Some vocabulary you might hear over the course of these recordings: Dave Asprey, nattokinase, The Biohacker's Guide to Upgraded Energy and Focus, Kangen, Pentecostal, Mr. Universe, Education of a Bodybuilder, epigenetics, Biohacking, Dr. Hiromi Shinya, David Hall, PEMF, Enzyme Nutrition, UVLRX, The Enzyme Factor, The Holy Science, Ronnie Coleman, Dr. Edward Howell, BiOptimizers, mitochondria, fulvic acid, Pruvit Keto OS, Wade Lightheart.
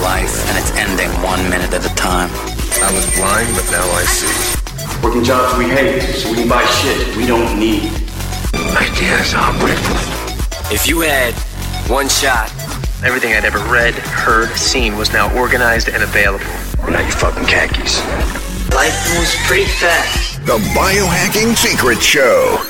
life, and it's ending 1 minute at a time. I was blind, but now I see. Working jobs we hate, so we can buy shit we don't need. Ideas are worthless. If you had one shot, everything I'd ever read, heard, seen was now organized and available. We're not your fucking khakis. Life moves pretty fast. The Biohacking Secret Show.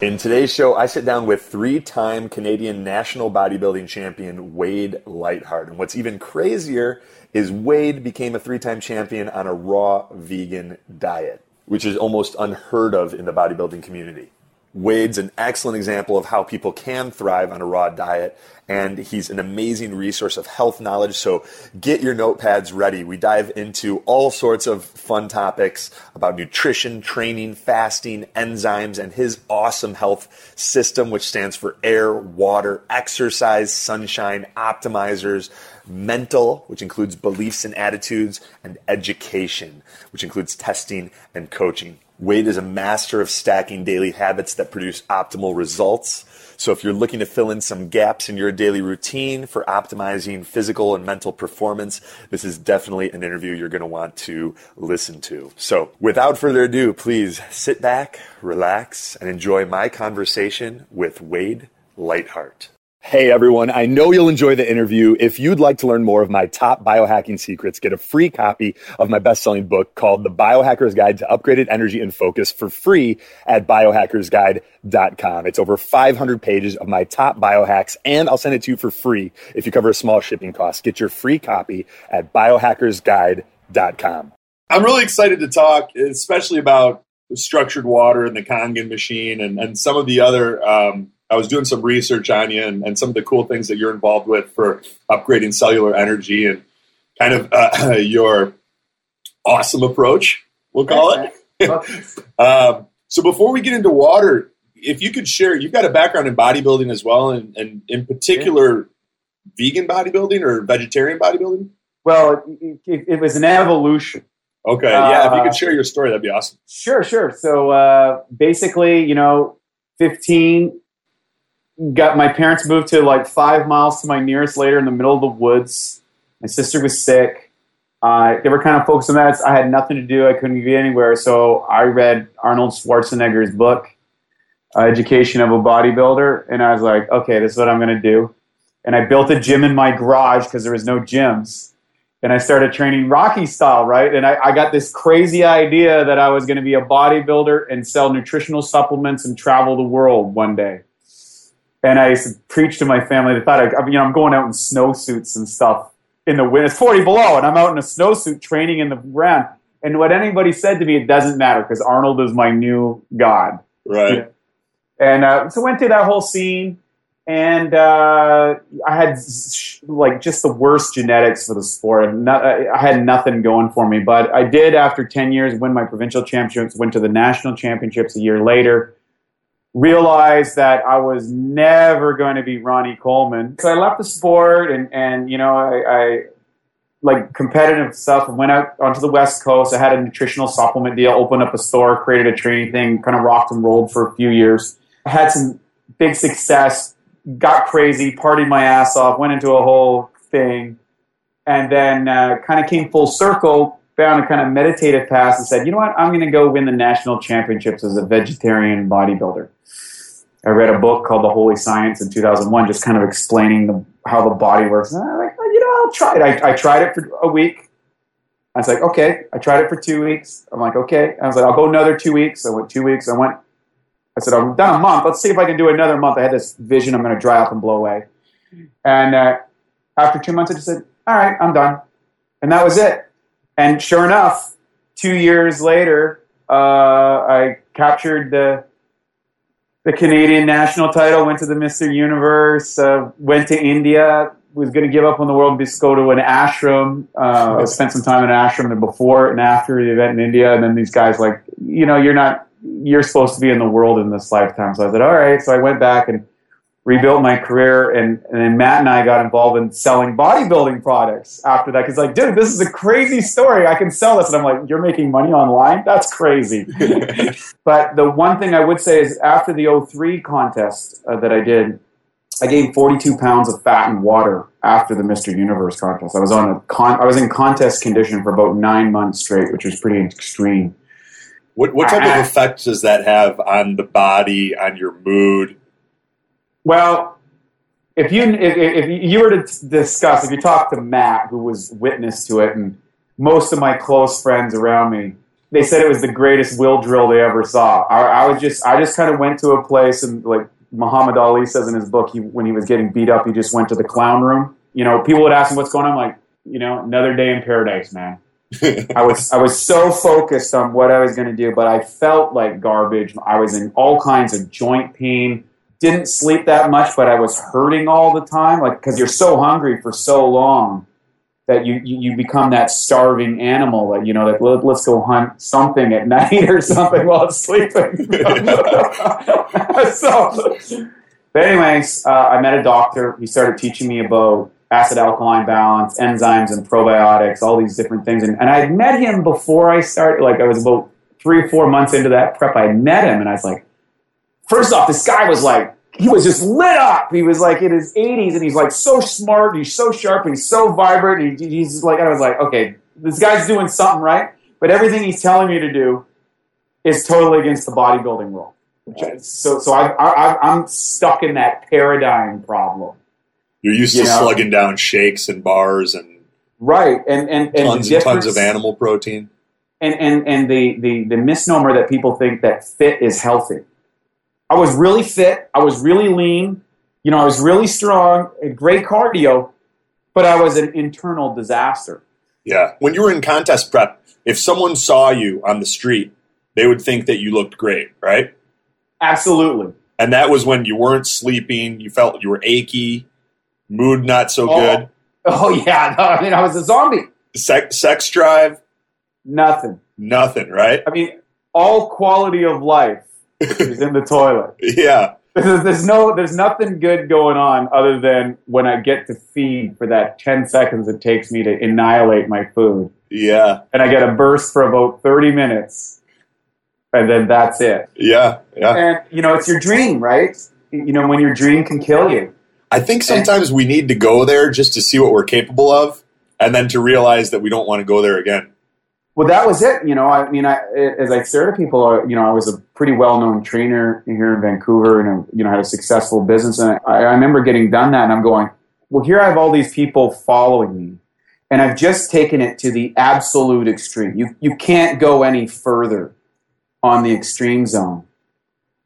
In today's show, I sit down with three-time Canadian national bodybuilding champion Wade Lightheart. And what's even crazier is Wade became a three-time champion on a raw vegan diet, which is almost unheard of in the bodybuilding community. Wade's an excellent example of how people can thrive on a raw diet, and he's an amazing resource of health knowledge, so get your notepads ready. We dive into all sorts of fun topics about nutrition, training, fasting, enzymes, and his awesome health system, which stands for air, water, exercise, sunshine, optimizers, mental, which includes beliefs and attitudes, and education, which includes testing and coaching. Wade is a master of stacking daily habits that produce optimal results. So if you're looking to fill in some gaps in your daily routine for optimizing physical and mental performance, this is definitely an interview you're going to want to listen to. So without further ado, please sit back, relax, and enjoy my conversation with Wade Lightheart. Hey everyone, I know you'll enjoy the interview. If you'd like to learn more of my top biohacking secrets, get a free copy of my best-selling book called The Biohacker's Guide to Upgraded Energy and Focus for free at biohackersguide.com. It's over 500 pages of my top biohacks, and I'll send it to you for free if you cover a small shipping cost. Get your free copy at biohackersguide.com. I'm really excited to talk, especially about structured water and the Kangen machine and some of the other I was doing some research on you and some of the cool things that you're involved with for upgrading cellular energy and kind of your awesome approach, we'll call it. So before we get into water, if you could share, you've got a background in bodybuilding as well, and in particular vegan bodybuilding or vegetarian bodybuilding? Well, it was an evolution. Okay, yeah, if you could share your story, that'd be awesome. Sure. So basically, 15... Got my parents moved to like 5 miles to my nearest later in the middle of the woods. My sister was sick. They were kind of focused on that. I had nothing to do. I couldn't get anywhere. So I read Arnold Schwarzenegger's book, Education of a Bodybuilder. And I was like, okay, this is what I'm going to do. And I built a gym in my garage because there was no gyms. And I started training Rocky style, right? And I got this crazy idea that I was going to be a bodybuilder and sell nutritional supplements and travel the world one day. And I used to preach to my family. They thought, I'm going out in snowsuits and stuff in the winter. It's 40 below, and I'm out in a snowsuit training in the ground. And what anybody said to me, it doesn't matter because Arnold is my new god. Right. Yeah. And so went through that whole scene, and I had like just the worst genetics for the sport. I had nothing going for me, but I did, after 10 years, win my provincial championships, went to the national championships a year later. Realized that I was never going to be Ronnie Coleman. So I left the sport and I like competitive stuff and went out onto the West Coast. I had a nutritional supplement deal, opened up a store, created a training thing, kind of rocked and rolled for a few years. I had some big success, got crazy, partied my ass off, went into a whole thing, and then kind of came full circle. Found a kind of meditative path and said, you know what, I'm going to go win the national championships as a vegetarian bodybuilder. I read a book called The Holy Science in 2001, just kind of explaining how the body works. And I'm like, I'll try it. I tried it for a week. I was like, okay. I tried it for 2 weeks. I'm like, okay. I was like, I'll go another 2 weeks. I went 2 weeks. I said, I'm done a month. Let's see if I can do another month. I had this vision I'm going to dry up and blow away. And after 2 months, I just said, all right, I'm done. And that was it. And sure enough, 2 years later, I captured the Canadian national title, went to the Mr. Universe, went to India, was going to give up on the world and just go to an ashram. I spent some time in an ashram before and after the event in India. And then these guys like, you're supposed to be in the world in this lifetime. So I said, all right. So I went back and rebuilt my career, and then Matt and I got involved in selling bodybuilding products after that. Because like, dude, this is a crazy story. I can sell this. And I'm like, you're making money online? That's crazy. But the one thing I would say is after the 2003 contest that I did, I gained 42 pounds of fat and water after the Mr. Universe contest. I was on I was in contest condition for about 9 months straight, which was pretty extreme. What type of effects does that have on the body, on your mood? Well, if you were to discuss, if you talk to Matt, who was witness to it, and most of my close friends around me, they said it was the greatest will drill they ever saw. I just kind of went to a place, and like Muhammad Ali says in his book, when he was getting beat up, he just went to the clown room. You know, people would ask him what's going on. I'm like, you know, another day in paradise, man. I was so focused on what I was going to do, but I felt like garbage. I was in all kinds of joint pain. Didn't sleep that much, but I was hurting all the time. Like, because you're so hungry for so long that you become that starving animal. That, you know, that let's go hunt something at night or something while I'm sleeping. But anyways, I met a doctor. He started teaching me about acid-alkaline balance, enzymes and probiotics, all these different things. And I had met him before I started. Like, I was about 3 or 4 months into that prep. I met him, and I was like, first off, this guy was like, he was just lit up. He was like in his 80s, and he's like so smart, and he's so sharp, and he's so vibrant. And he's like, and I was like, okay, this guy's doing something right, but everything he's telling me to do is totally against the bodybuilding rule. So I'm stuck in that paradigm problem. You're used to slugging down shakes and bars and right and tons of animal protein. And the misnomer that people think that fit is healthy. I was really fit. I was really lean. You know, I was really strong. Great cardio, but I was an internal disaster. Yeah. When you were in contest prep, if someone saw you on the street, they would think that you looked great, right? Absolutely. And that was when you weren't sleeping. You felt you were achy. Mood not so good. Oh, yeah. No, I mean, I was a zombie. Sex drive? Nothing, right? I mean, all quality of life is in the toilet. Yeah. There's nothing good going on other than when I get to feed for that 10 seconds it takes me to annihilate my food. Yeah. And I get a burst for about 30 minutes, and then that's it. Yeah, yeah. And, you know, it's your dream, right? You know, when your dream can kill you. I think sometimes we need to go there just to see what we're capable of, and then to realize that we don't want to go there again. Well, that was it. You know, I mean, as I say to people, you know, I was a pretty well-known trainer here in Vancouver, and you know, had a successful business. And I remember getting done that, and I'm going, well, here I have all these people following me, and I've just taken it to the absolute extreme. You can't go any further on the extreme zone.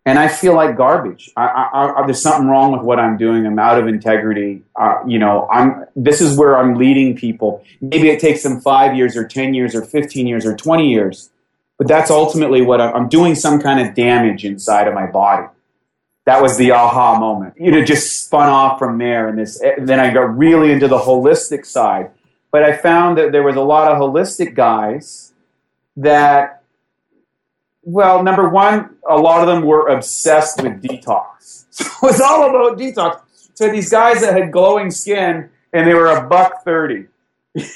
And I feel like garbage. There's something wrong with what I'm doing. I'm out of integrity. You know, this is where I'm leading people. Maybe it takes them 5 years or 10 years or 15 years or 20 years. But that's ultimately what I'm doing, some kind of damage inside of my body. That was the aha moment. You know, just spun off from there. And then I got really into the holistic side. But I found that there was a lot of holistic guys that... Well, number one, a lot of them were obsessed with detox. So it was all about detox. So these guys that had glowing skin, and they were $130. I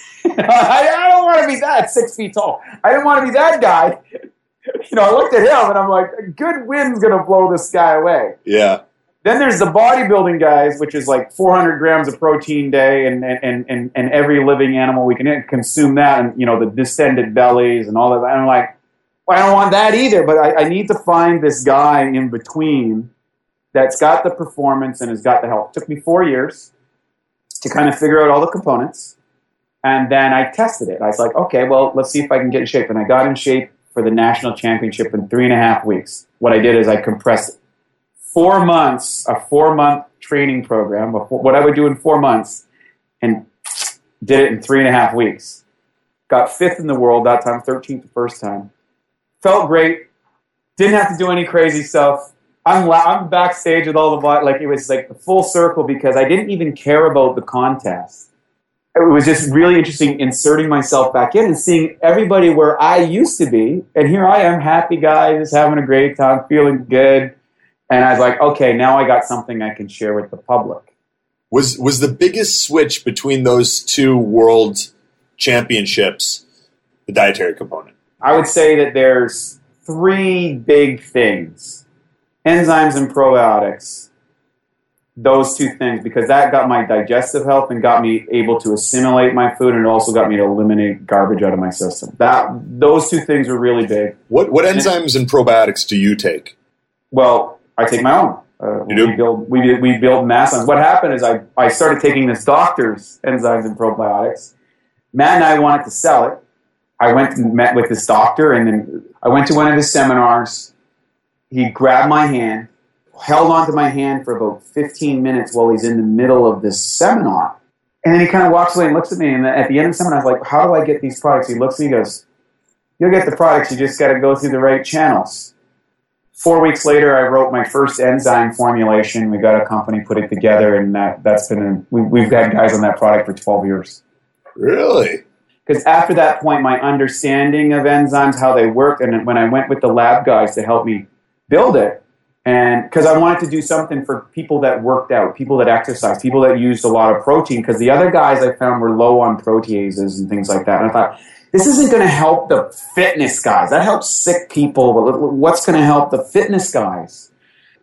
don't want to be that 6 feet tall. I didn't want to be that guy. You know, I looked at him, and I'm like, a good wind's going to blow this guy away. Yeah. Then there's the bodybuilding guys, which is like 400 grams of protein day, and every living animal we can consume that, and, you know, the distended bellies and all of that. And I'm like, I don't want that either, but I need to find this guy in between that's got the performance and has got the health. It took me 4 years to kind of figure out all the components, and then I tested it. I was like, okay, well, let's see if I can get in shape. And I got in shape for the national championship in 3.5 weeks. What I did is I compressed 4 months, a 4-month training program, what I would do in 4 months, and did it in 3.5 weeks. Got 5th in the world that time, 13th the first time. Felt great. Didn't have to do any crazy stuff. I'm backstage with all the like it was like the full circle, because I didn't even care about the contest. It was just really interesting inserting myself back in and seeing everybody where I used to be. And here I am, happy guy, just having a great time, feeling good. And I was like, okay, now I got something I can share with the public. Was the biggest switch between those two world championships the dietary component? I would say that there's 3 big things: enzymes and probiotics, those two things, because that got my digestive health and got me able to assimilate my food, and also got me to eliminate garbage out of my system. Those two things were really big. What enzymes and probiotics do you take? Well, I take my own. We build Matt's on. What happened is I started taking this doctor's enzymes and probiotics. Matt and I wanted to sell it. I went and met with this doctor, and then I went to one of his seminars. He grabbed my hand, held on to my hand for about 15 minutes while he's in the middle of this seminar. And then he kind of walks away and looks at me, and at the end of the seminar, I was like, how do I get these products? He looks at me and goes, you'll get the products, you just got to go through the right channels. 4 weeks later, I wrote my first enzyme formulation. We got a company, put it together, and we've got guys on that product for 12 years. Really? Because after that point, my understanding of enzymes, how they work, and when I went with the lab guys to help me build it, and because I wanted to do something for people that worked out, people that exercised, people that used a lot of protein, because the other guys I found were low on proteases and things like that. And I thought, this isn't going to help the fitness guys. That helps sick people. But what's going to help the fitness guys?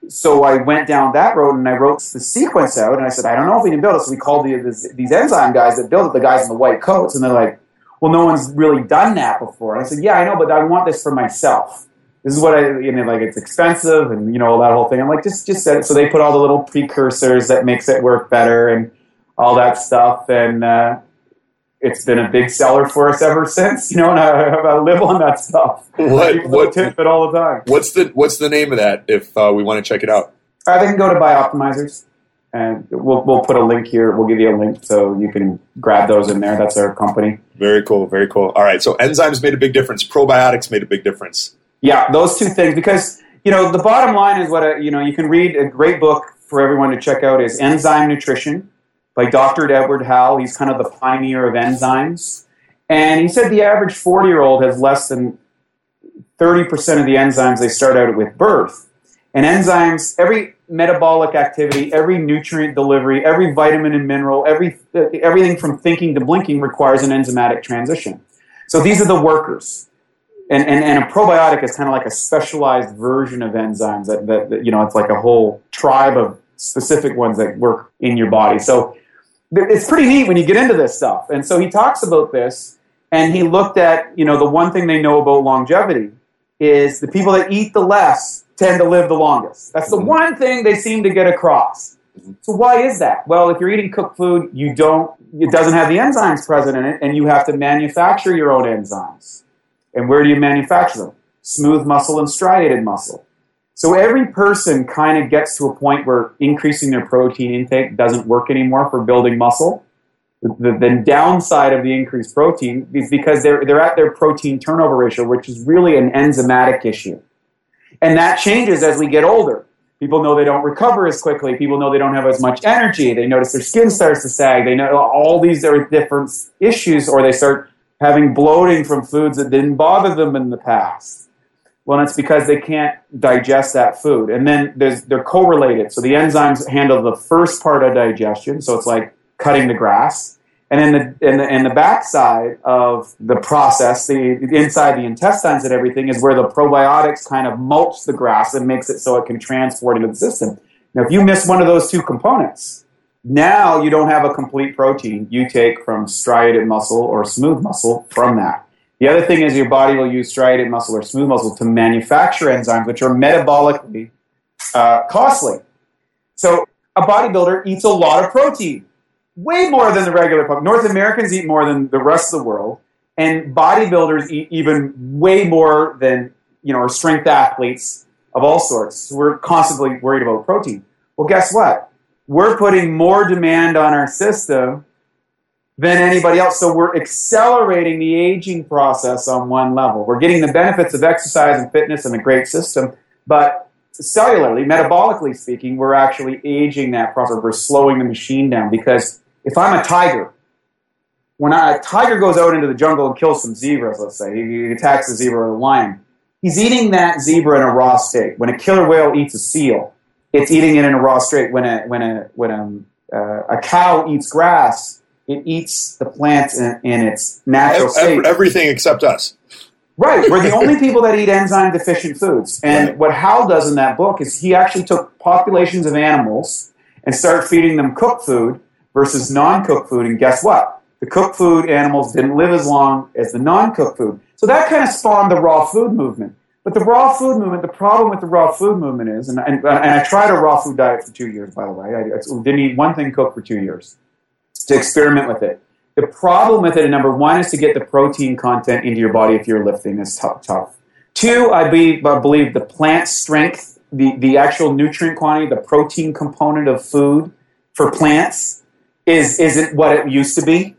So I went down that road, and I wrote the sequence out, and I said, I don't know if we can build it. So we called these enzyme guys that build it, the guys in the white coats, and they're like, well, no one's really done that before. And I said, yeah, I know, but I want this for myself. This is what it's expensive, and all that whole thing. I'm like, just said it. So they put all the little precursors that makes it work better and all that stuff, and it's been a big seller for us ever since. And I live on that stuff. What tip it all the time. What's the name of that? If we want to check it out, they can go to BiOptimizers, and we'll put a link here. We'll give you a link so you can grab those in there. That's our company. Very cool, very cool. All right, so enzymes made a big difference. Probiotics made a big difference. Yeah, those two things, because the bottom line is you can read a great book for everyone to check out is Enzyme Nutrition by Dr. Edward Howell. He's kind of the pioneer of enzymes, and he said the average 40-year-old has less than 30% of the enzymes they start out with birth. And enzymes, every metabolic activity, every nutrient delivery, every vitamin and mineral, everything from thinking to blinking requires an enzymatic transition. So these are the workers. And a probiotic is kind of like a specialized version of enzymes that it's like a whole tribe of specific ones that work in your body. So it's pretty neat when you get into this stuff. And so he talks about this, and he looked at, the one thing they know about longevity is the people that eat the less tend to live the longest. That's the one thing they seem to get across. So why is that? Well, if you're eating cooked food, it doesn't have the enzymes present in it, and you have to manufacture your own enzymes. And where do you manufacture them? Smooth muscle and striated muscle. So every person kind of gets to a point where increasing their protein intake doesn't work anymore for building muscle. The downside of the increased protein is because they're at their protein turnover ratio, which is really an enzymatic issue. And that changes as we get older. People know they don't recover as quickly. People know they don't have as much energy. They notice their skin starts to sag. They know all these are different issues, or they start having bloating from foods that didn't bother them in the past. Well, and it's because they can't digest that food. And then they're correlated. So the enzymes handle the first part of digestion, so it's like cutting the grass. And then the backside of the process, the inside the intestines and everything, is where the probiotics kind of mulch the grass and makes it so it can transport into the system. Now, if you miss one of those two components, now you don't have a complete protein you take from striated muscle or smooth muscle from that. The other thing is your body will use striated muscle or smooth muscle to manufacture enzymes, which are metabolically costly. So a bodybuilder eats a lot of protein, way more than the regular public. North Americans eat more than the rest of the world, and bodybuilders eat even way more than, or strength athletes of all sorts. So we're constantly worried about protein. Well, guess what? We're putting more demand on our system than anybody else. So we're accelerating the aging process on one level. We're getting the benefits of exercise and fitness and a great system, but cellularly, metabolically speaking, we're actually aging that process. We're slowing the machine down, because if I'm a tiger, when a tiger goes out into the jungle and kills some zebras, let's say, he attacks a zebra or a lion, he's eating that zebra in a raw state. When a killer whale eats a seal, it's eating it in a raw state. When a cow eats grass, it eats the plants in its natural state. Everything except us. Right. We're the only people that eat enzyme deficient foods. And What Hal does in that book is he actually took populations of animals and start feeding them cooked food versus non-cooked food, and guess what? The cooked food animals didn't live as long as the non-cooked food. So that kind of spawned the raw food movement. But the raw food movement, the problem with the raw food movement is, and I tried a raw food diet for 2 years, by the way. I didn't eat one thing cooked for 2 years to experiment with it. The problem with it, number one, is to get the protein content into your body if you're lifting. It's tough. Two, I believe the plant strength, the actual nutrient quantity, the protein component of food for plants isn't what it used to be.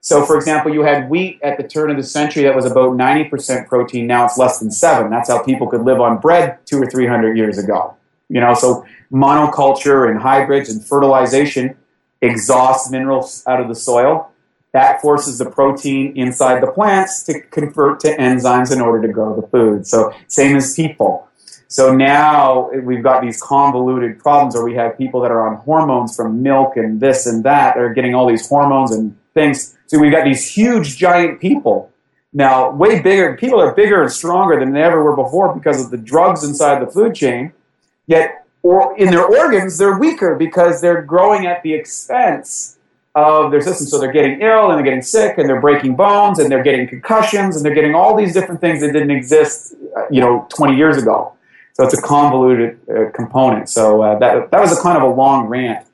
So, for example, you had wheat at the turn of the century that was about 90% protein. Now it's less than 7%. That's how people could live on bread 200 or 300 years ago. You know, so monoculture and hybrids and fertilization exhaust minerals out of the soil. That forces the protein inside the plants to convert to enzymes in order to grow the food. So same as people. So now we've got these convoluted problems where we have people that are on hormones from milk and this and that. They're getting all these hormones and things. So we've got these huge, giant people. Now, way bigger. People are bigger and stronger than they ever were before because of the drugs inside the food chain. Yet or in their organs, they're weaker because they're growing at the expense of their system. So they're getting ill and they're getting sick and they're breaking bones and they're getting concussions and they're getting all these different things that didn't exist, 20 years ago. So it's a convoluted component. So that was a kind of a long rant.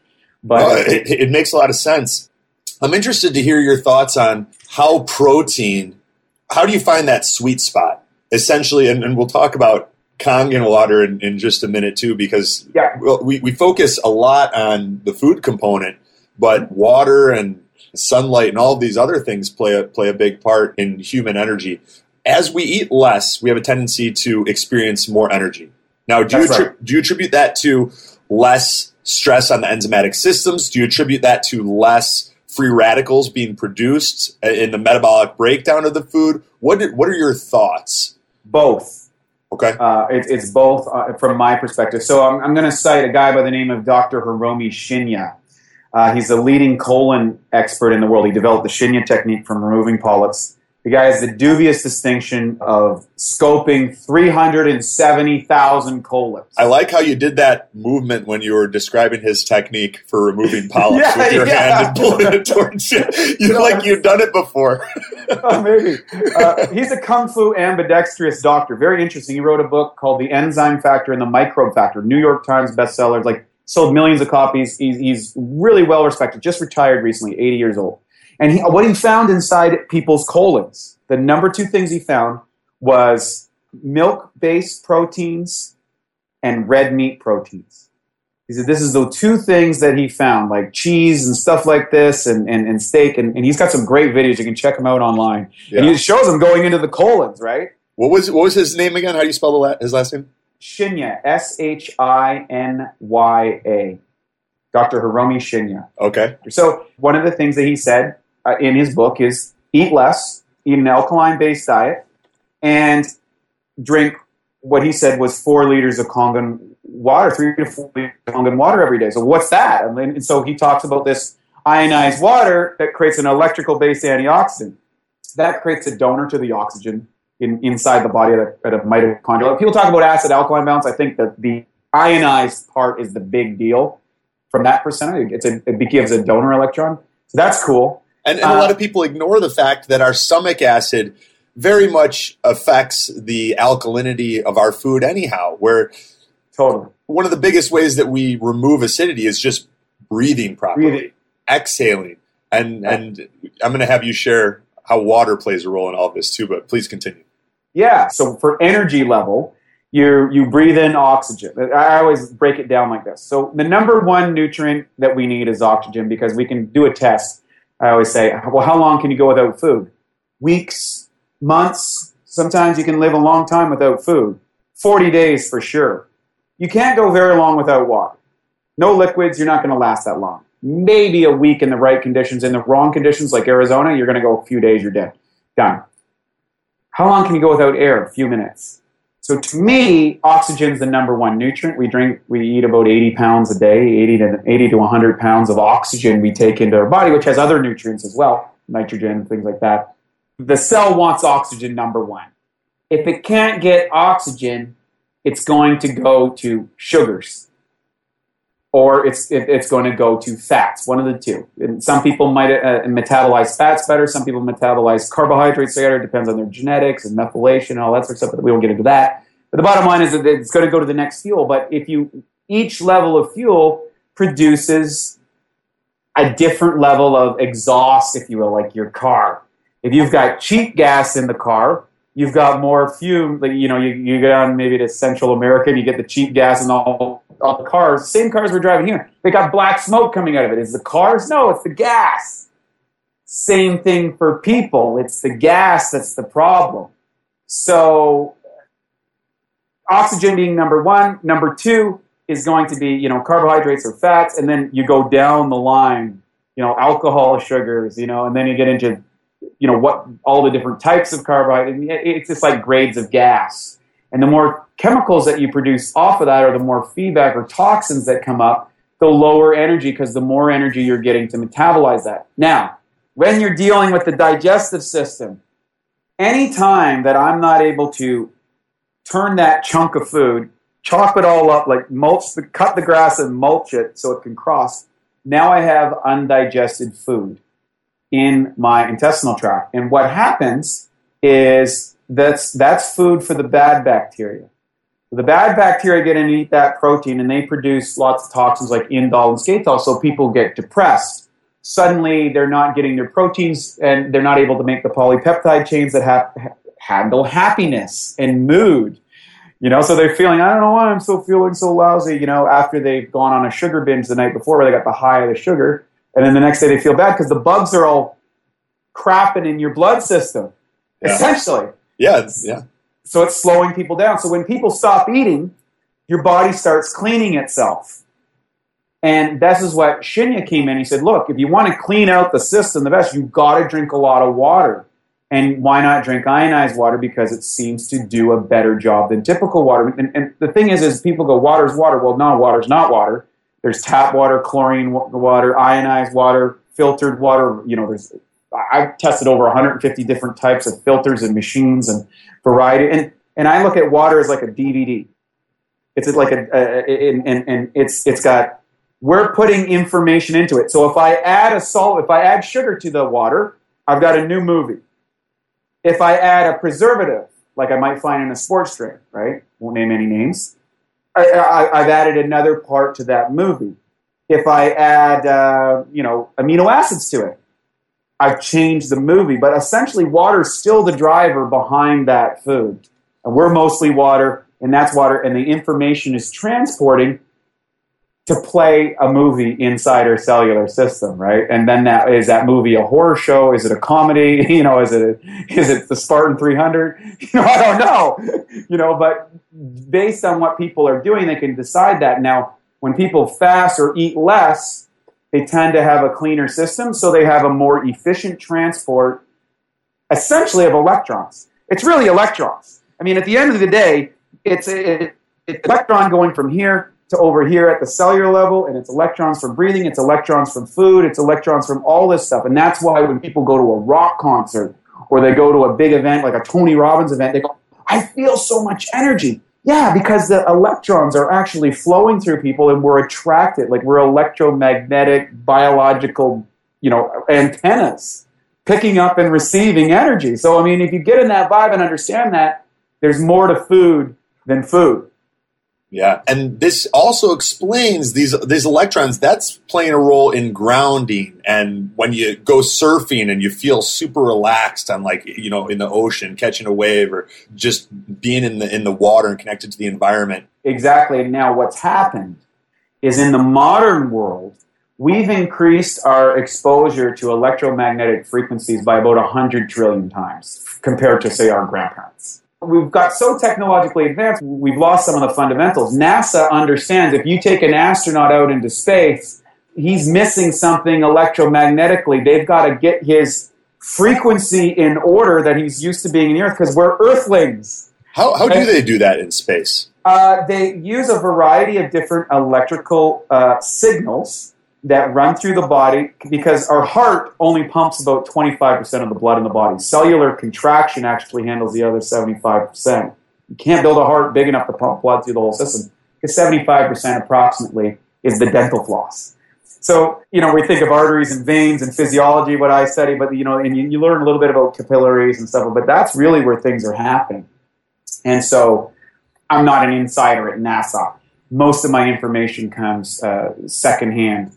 But it makes a lot of sense. I'm interested to hear your thoughts on how do you find that sweet spot? Essentially, and we'll talk about Kangen water in just a minute too, because we focus a lot on the food component. But water and sunlight and all of these other things play a big part in human energy. As we eat less, we have a tendency to experience more energy. Now, do you attribute that to less stress on the enzymatic systems? Do you attribute that to less free radicals being produced in the metabolic breakdown of the food? What are your thoughts? Both. Okay. It's both from my perspective. So I'm going to cite a guy by the name of Dr. Hiromi Shinya. He's the leading colon expert in the world. He developed the Shinya technique from removing polyps. The guy has the dubious distinction of scoping 370,000 colons. I like how you did that movement when you were describing his technique for removing polyps with your hand and pulling it towards you. You've done it before. Oh, maybe. He's a kung fu ambidextrous doctor. Very interesting. He wrote a book called The Enzyme Factor and The Microbe Factor. New York Times bestseller. Sold millions of copies. He's really well respected. Just retired recently, 80 years old. And what he found inside people's colons, the number two things he found was milk-based proteins and red meat proteins. He said this is the two things that he found, like cheese and stuff like this and steak. And he's got some great videos. You can check them out online. Yeah. And he shows them going into the colons, right? What was his name again? How do you spell his last name? Shinya, Shinya. Dr. Hiromi Shinya. Okay. So one of the things that he said in his book is eat less, eat an alkaline-based diet, and drink what he said was 4 liters of Kangen water, 3 to 4 liters of Kangen water every day. So what's that? And so he talks about this ionized water that creates an electrical-based antioxidant. That creates a donor to the oxygen inside the body at a mitochondria. People talk about acid-alkaline balance. I think that the ionized part is the big deal. From that percentage, it gives a donor electron. So that's cool. And a lot of people ignore the fact that our stomach acid very much affects the alkalinity of our food anyhow. One of the biggest ways that we remove acidity is just breathing properly, exhaling. And I'm going to have you share how water plays a role in all of this too, but please continue. Yeah, so for energy level, you breathe in oxygen. I always break it down like this. So the number one nutrient that we need is oxygen because we can do a test. I always say, well, how long can you go without food? Weeks, months. Sometimes you can live a long time without food. 40 days for sure. You can't go very long without water. No liquids, you're not going to last that long. Maybe a week in the right conditions. In the wrong conditions, like Arizona, you're going to go a few days, you're dead. Done. How long can you go without air? A few minutes. So to me, oxygen is the number one nutrient. We eat about 80 pounds a day, 80 to 100 pounds of oxygen we take into our body, which has other nutrients as well, nitrogen, things like that. The cell wants oxygen, number one. If it can't get oxygen, it's going to go to sugars. or it's going to go to fats, one of the two. And some people might metabolize fats better. Some people metabolize carbohydrates better. It depends on their genetics and methylation and all that sort of stuff, but we won't get into that. But the bottom line is that it's going to go to the next fuel. But if you each level of fuel produces a different level of exhaust, if you will, like your car. If you've got cheap gas in the car, you've got more fume. Like, you know, you go down maybe to Central America and you get the cheap gas and all the cars, same cars we're driving here. They got black smoke coming out of it. Is the cars? No, it's the gas. Same thing for people. It's the gas that's the problem. So oxygen being number one. Number two is going to be, you know, carbohydrates or fats. And then you go down the line, you know, alcohol, sugars, you know, and then you get into, you know, what all the different types of carbohydrates. It's just like grades of gas. And the more chemicals that you produce off of that, or the more feedback or toxins that come up, the lower energy, because the more energy you're getting to metabolize that. Now, when you're dealing with the digestive system, any time that I'm not able to turn that chunk of food, chop it all up, like mulch, cut the grass and mulch it so it can cross, now I have undigested food in my intestinal tract. And what happens is that's food for the bad bacteria. The bad bacteria get in and eat that protein, and they produce lots of toxins like indole and skatol, so people get depressed. Suddenly, they're not getting their proteins, and they're not able to make the polypeptide chains that handle happiness and mood. You know, so they're feeling, I don't know why I'm still feeling so lousy, you know, after they've gone on a sugar binge the night before where they got the high of the sugar. And then the next day they feel bad because the bugs are all crapping in your blood system, essentially. Yeah. So it's slowing people down. So when people stop eating, your body starts cleaning itself. And this is what Shinya came in. He said, look, if you want to clean out the system the best, you've got to drink a lot of water. And why not drink ionized water? Because it seems to do a better job than typical water. And the thing is people go, water's water. Well, no, water's not water. There's tap water, chlorine water, ionized water, filtered water. You know, I've tested over 150 different types of filters and machines and variety. And I look at water as like a DVD. It's like it's got, we're putting information into it. So if I add if I add sugar to the water, I've got a new movie. If I add a preservative, like I might find in a sports drink, right? Won't name any names. I've added another part to that movie. If I add, amino acids to it, I've changed the movie. But essentially, water's still the driver behind that food. And we're mostly water, and that's water, and the information is transporting to play a movie inside our cellular system, right? And then is that movie a horror show? Is it a comedy? You know, is it the Spartan 300? You know, I don't know. You know, but based on what people are doing, they can decide that. Now, when people fast or eat less, they tend to have a cleaner system, so they have a more efficient transport, essentially, of electrons. It's really electrons. I mean, at the end of the day, it's electron going from here to over here at the cellular level, and it's electrons from breathing, it's electrons from food, it's electrons from all this stuff. And that's why when people go to a rock concert or they go to a big event like a Tony Robbins event, they go, I feel so much energy. Yeah, because the electrons are actually flowing through people, and we're attracted. Like, we're electromagnetic, biological, antennas picking up and receiving energy. So, I mean, if you get in that vibe and understand that, there's more to food than food. Yeah, and this also explains these electrons. That's playing a role in grounding, and when you go surfing and you feel super relaxed on, like, you know, in the ocean, catching a wave, or just being in the water and connected to the environment. Exactly. Now, what's happened is, in the modern world, we've increased our exposure to electromagnetic frequencies by about 100 trillion times compared to, say, our grandparents. We've got so technologically advanced, we've lost some of the fundamentals. NASA understands if you take an astronaut out into space, he's missing something electromagnetically. They've got to get his frequency in order that he's used to being in the Earth, because we're Earthlings. How do they do that in space? They use a variety of different electrical signals that run through the body, because our heart only pumps about 25% of the blood in the body. Cellular contraction actually handles the other 75%. You can't build a heart big enough to pump blood through the whole system, because 75% approximately is the dental floss. So, you know, we think of arteries and veins and physiology, what I study, but, you know, and you learn a little bit about capillaries and stuff, but that's really where things are happening. And so I'm not an insider at NASA. Most of my information comes secondhand.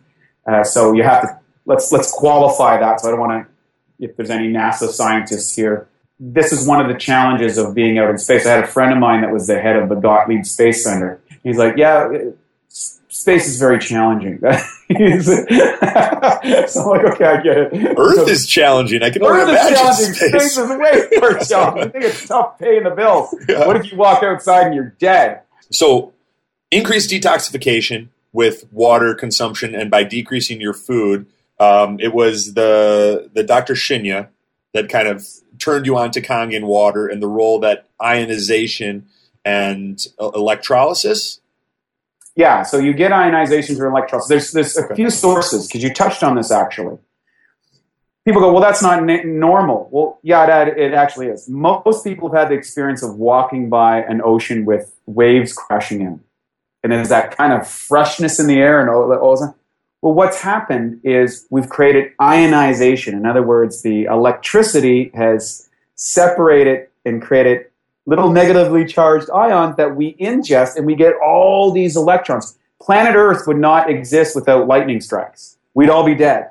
So you have to, let's qualify that. So I don't want to, if there's any NASA scientists here, this is one of the challenges of being out in space. I had a friend of mine that was the head of the Gottlieb Space Center. He's like, yeah, space is very challenging. So I'm like, okay, I get it. Earth is challenging. I can only imagine space. Space is way more challenging. I think it's tough paying the bills. Yeah. What if you walk outside and you're dead? So increased detoxification with water consumption and by decreasing your food. It was the Dr. Shinya that kind of turned you on to Kangen water and the role that ionization and electrolysis. Yeah, so you get ionization through electrolysis. There's a few sources, because you touched on this actually. People go, well, that's not normal. Well, yeah, it actually is. Most people have had the experience of walking by an ocean with waves crashing in. And there's that kind of freshness in the air and all that. Well, what's happened is we've created ionization. In other words, the electricity has separated and created little negatively charged ions that we ingest, and we get all these electrons. Planet Earth would not exist without lightning strikes. We'd all be dead.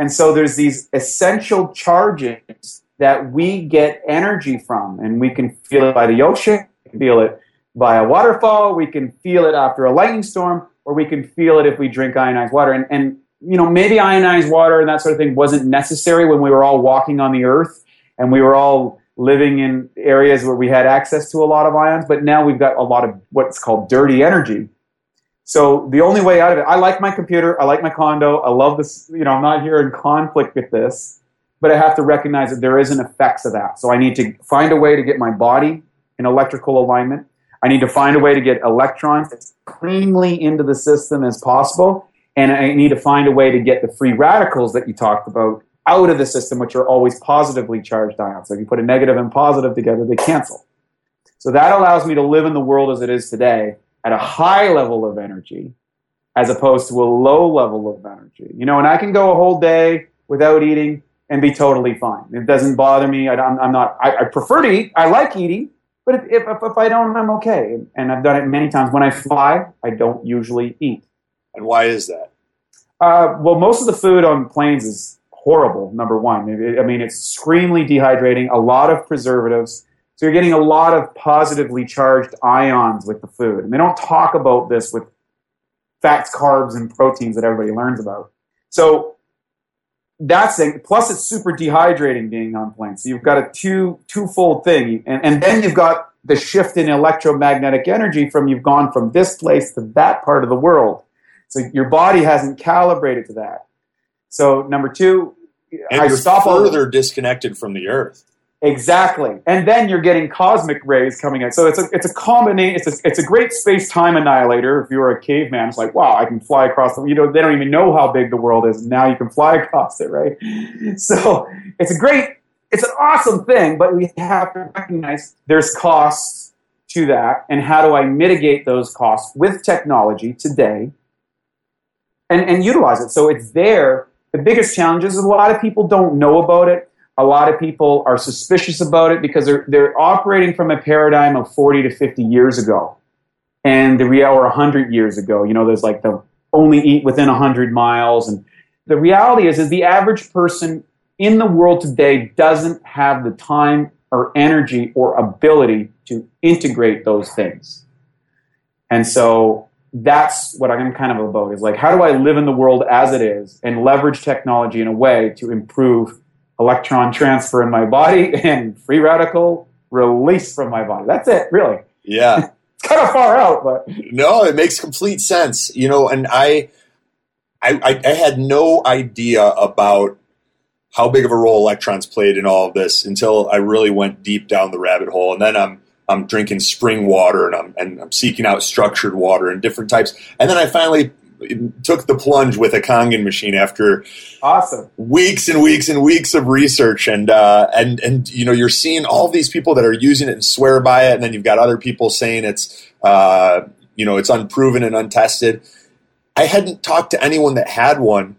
And so there's these essential charges that we get energy from, and we can feel it by the ocean, we can feel it by a waterfall, we can feel it after a lightning storm, or we can feel it if we drink ionized water. And you know, maybe ionized water and that sort of thing wasn't necessary when we were all walking on the Earth, and we were all living in areas where we had access to a lot of ions, but now we've got a lot of what's called dirty energy. So the only way out of it, I like my computer, I like my condo, I love this, you know, I'm not here in conflict with this, but I have to recognize that there is an effects of that. So I need to find a way to get my body in electrical alignment. I need to find a way to get electrons as cleanly into the system as possible. And I need to find a way to get the free radicals that you talked about out of the system, which are always positively charged ions. So if you put a negative and positive together, they cancel. So that allows me to live in the world as it is today at a high level of energy as opposed to a low level of energy. You know, and I can go a whole day without eating and be totally fine. It doesn't bother me. I prefer to eat. I like eating. But if I don't, I'm okay. And I've done it many times. When I fly, I don't usually eat. And why is that? Well, most of the food on planes is horrible, number one. It's extremely dehydrating, a lot of preservatives. So you're getting a lot of positively charged ions with the food. And they don't talk about this with fats, carbs, and proteins that everybody learns about. So that's it. Plus it's super dehydrating being on planes. So you've got a twofold thing. And then you've got the shift in electromagnetic energy from you've gone from this place to that part of the world. So your body hasn't calibrated to that. So number two, and I stop further disconnected from the Earth. Exactly, and then you're getting cosmic rays coming in. So it's a combination. It's a great space time annihilator. If you were a caveman, it's like, wow, I can fly across the. You know, they don't even know how big the world is. And now you can fly across it, right? So it's an awesome thing, but we have to recognize there's costs to that, and how do I mitigate those costs with technology today? And utilize it. So it's there. The biggest challenge is a lot of people don't know about it. A lot of people are suspicious about it because they're operating from a paradigm of 40 to 50 years ago. And or 100 years ago, you know, there's like the only eat within 100 miles. And the reality is the average person in the world today doesn't have the time or energy or ability to integrate those things. And so that's what I'm kind of about, is like, how do I live in the world as it is and leverage technology in a way to improve electron transfer in my body and free radical release from my body? That's it, really. Yeah. It's kind of far out, but no, it makes complete sense. You know, and I had no idea about how big of a role electrons played in all of this until I really went deep down the rabbit hole. And then I'm drinking spring water and I'm seeking out structured water and different types. And then I finally took the plunge with a Kangen machine after weeks and weeks and weeks of research. And you know, you're seeing all these people that are using it and swear by it. And then you've got other people saying it's unproven and untested. I hadn't talked to anyone that had one